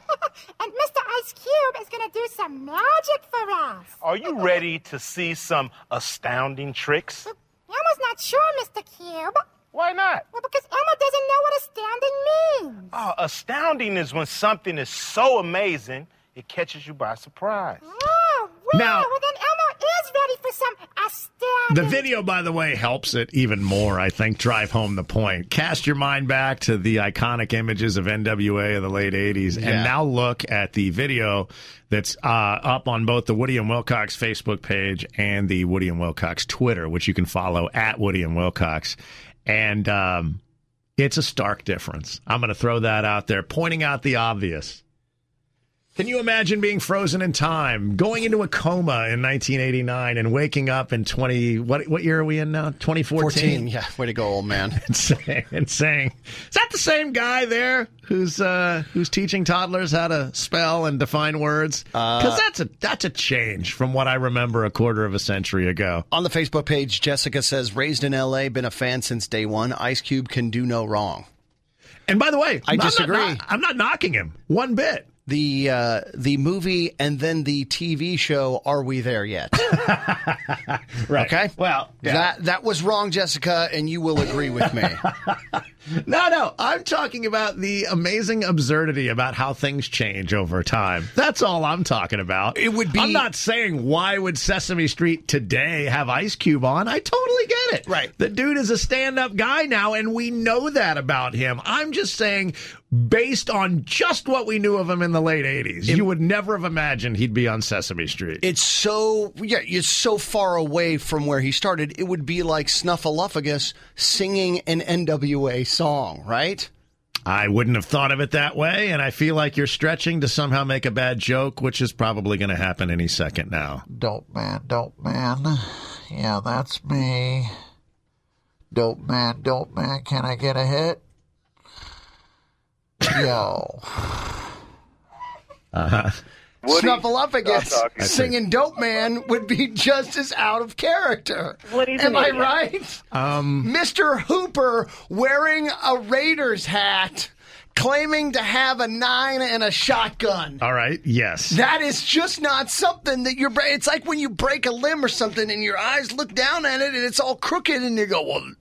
And Mister Ice Cube is going to do some magic for us. Are you ready to see some astounding tricks? Elmo's not sure, Mister Cube. Why not? Well, because Elmo doesn't know what astounding means. Oh, astounding is when something is so amazing, it catches you by surprise. Oh. Now, well, then Elmo is ready for some astounding The video, by the way, helps it even more, I think, drive home the point. Cast your mind back to the iconic images of N W A of the late eighties, yeah. and now look at the video that's uh, up on both the Woody and Wilcox Facebook page and the Woody and Wilcox Twitter, which you can follow at Woody and Wilcox. And um, it's a stark difference. I'm going to throw that out there, pointing out the obvious. Can you imagine being frozen in time, going into a coma in nineteen eighty-nine and waking up in twenty what what year are we in now? twenty fourteen yeah. Way to go, old man. and, saying, and saying, is that the same guy there who's uh, who's teaching toddlers how to spell and define words? Because uh, that's a that's a change from what I remember a quarter of a century ago. On the Facebook page, Jessica says, raised in L A, been a fan since day one. Ice Cube can do no wrong. And by the way, I I'm disagree. Not, not, I'm not knocking him one bit. The uh, the movie and then the T V show, Are We There Yet? Right. Okay? Well, yeah. that, that was wrong, Jessica, and you will agree with me. No, no. I'm talking about the amazing absurdity about how things change over time. That's all I'm talking about. It would be. I'm not saying why would Sesame Street today have Ice Cube on. I totally get it. Right. The dude is a stand-up guy now, and we know that about him. I'm just saying, based on just what we knew of him in the late eighties, it, you would never have imagined he'd be on Sesame Street. It's so yeah, it's so far away from where he started. It would be like Snuffleupagus singing an N W A song, right? I wouldn't have thought of it that way, and I feel like you're stretching to somehow make a bad joke, which is probably going to happen any second now. Dope man, dope man. Yeah, that's me. Dope man, dope man. Can I get a hit? Yo. Uh-huh. Woody, Snuffleupagus singing Dope Man would be just as out of character. Woody's Am I right? Um, Mister Hooper wearing a Raiders hat, claiming to have a nine and a shotgun. All right, yes. That is just not something that you're... It's like when you break a limb or something and your eyes look down at it and it's all crooked and you go, well,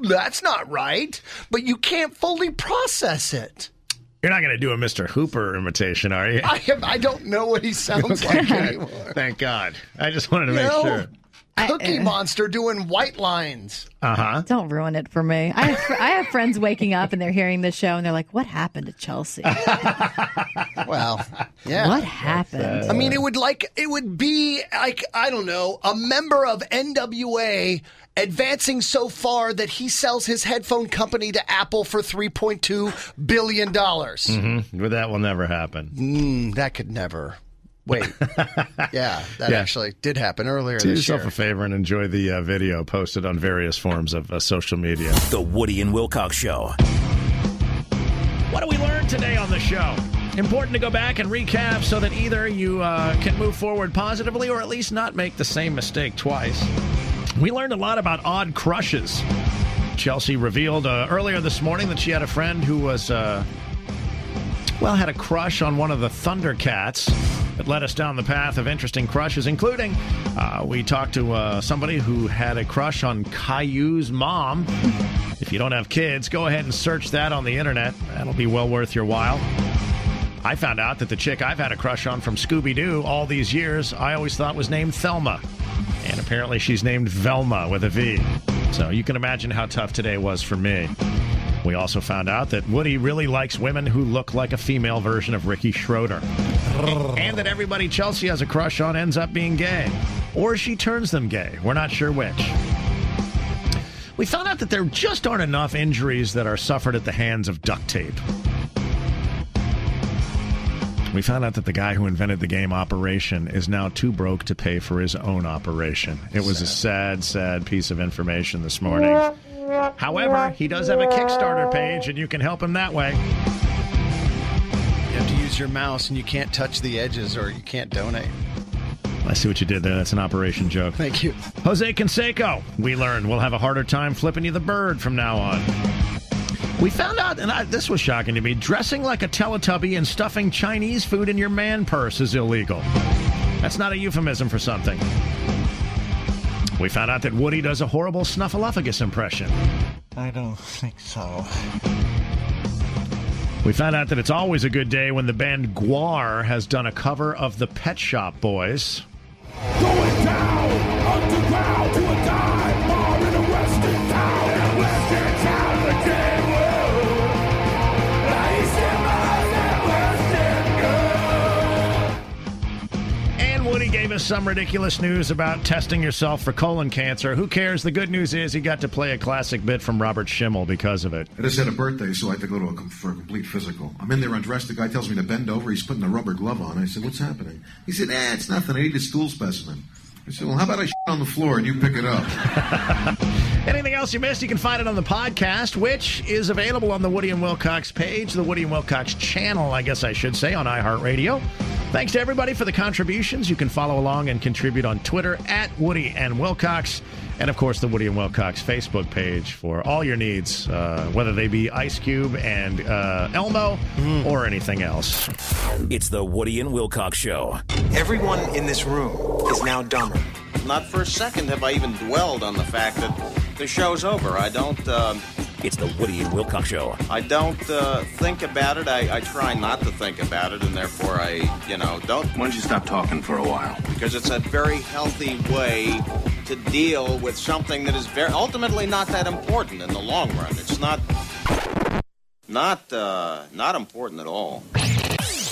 that's not right. But you can't fully process it. You're not going to do a Mister Hooper imitation, are you? I, have, I don't know what he sounds okay. like anymore. Thank God. I just wanted to you make know, sure. Cookie I, uh, Monster doing white lines. Uh-huh. Don't ruin it for me. I have, I have friends waking up and they're hearing this show and they're like, what happened to Chelsea? Well, yeah. What happened? Uh, I mean, it would like it would be like, I don't know, a member of N W A advancing so far that he sells his headphone company to Apple for three point two billion dollars. Mm-hmm. Well, that will never happen. Mm, that could never. Wait. yeah, that yeah. actually did happen earlier Do this year. Do yourself a favor and enjoy the uh, video posted on various forms of uh, social media. The Woody and Wilcox Show. What do we learn today on the show? Important to go back and recap so that either you uh, can move forward positively or at least not make the same mistake twice. We learned a lot about odd crushes. Chelsea revealed uh, earlier this morning that she had a friend who was, uh, well, had a crush on one of the Thundercats. It led us down the path of interesting crushes, including uh, we talked to uh, somebody who had a crush on Caillou's mom. If you don't have kids, go ahead and search that on the internet. That'll be well worth your while. I found out that the chick I've had a crush on from Scooby-Doo all these years, I always thought was named Thelma. And apparently she's named Velma with a V. So you can imagine how tough today was for me. We also found out that Woody really likes women who look like a female version of Ricky Schroeder. And that everybody Chelsea has a crush on ends up being gay. Or she turns them gay. We're not sure which. We found out that there just aren't enough injuries that are suffered at the hands of duct tape. We found out that the guy who invented the game Operation is now too broke to pay for his own operation. It was sad. a sad, sad piece of information this morning. However, he does have a Kickstarter page, and you can help him that way. You have to use your mouse, and you can't touch the edges, or you can't donate. I see what you did there. That's an Operation joke. Thank you. Jose Canseco, we learned, will have a harder time flipping you the bird from now on. We found out, and I, this was shocking to me, dressing like a Teletubby and stuffing Chinese food in your man purse is illegal. That's not a euphemism for something. We found out that Woody does a horrible Snuffleupagus impression. I don't think so. We found out that it's always a good day when the band Gwar has done a cover of the Pet Shop Boys. Going down, underground, to a down. Just some ridiculous news about testing yourself for colon cancer. Who cares? The good news is he got to play a classic bit from Robert Schimmel because of it. I just had a birthday, so I had to go to a, for a complete physical. I'm in there undressed. The guy tells me to bend over. He's putting a rubber glove on. I said, what's happening? He said, eh, it's nothing. I need a stool specimen. I said, well, how about I shit on the floor and you pick it up? Anything else you missed, you can find it on the podcast, which is available on the Woody and Wilcox page, the Woody and Wilcox channel, I guess I should say, on iHeartRadio. Thanks to everybody for the contributions. You can follow along and contribute on Twitter at Woody and Wilcox. And, of course, the Woody and Wilcox Facebook page for all your needs, uh, whether they be Ice Cube and uh, Elmo mm. or anything else. It's the Woody and Wilcox Show. Everyone in this room is now dumber. Not for a second have I even dwelled on the fact that the show's over. I don't... Uh, it's the Woody and Wilcox Show. I don't uh, think about it. I, I try not to think about it, and therefore I, you know, don't... Why don't you stop talking for a while? Because it's a very healthy way... to deal with something that is very ultimately not that important in the long run. It's not not uh, not important at all.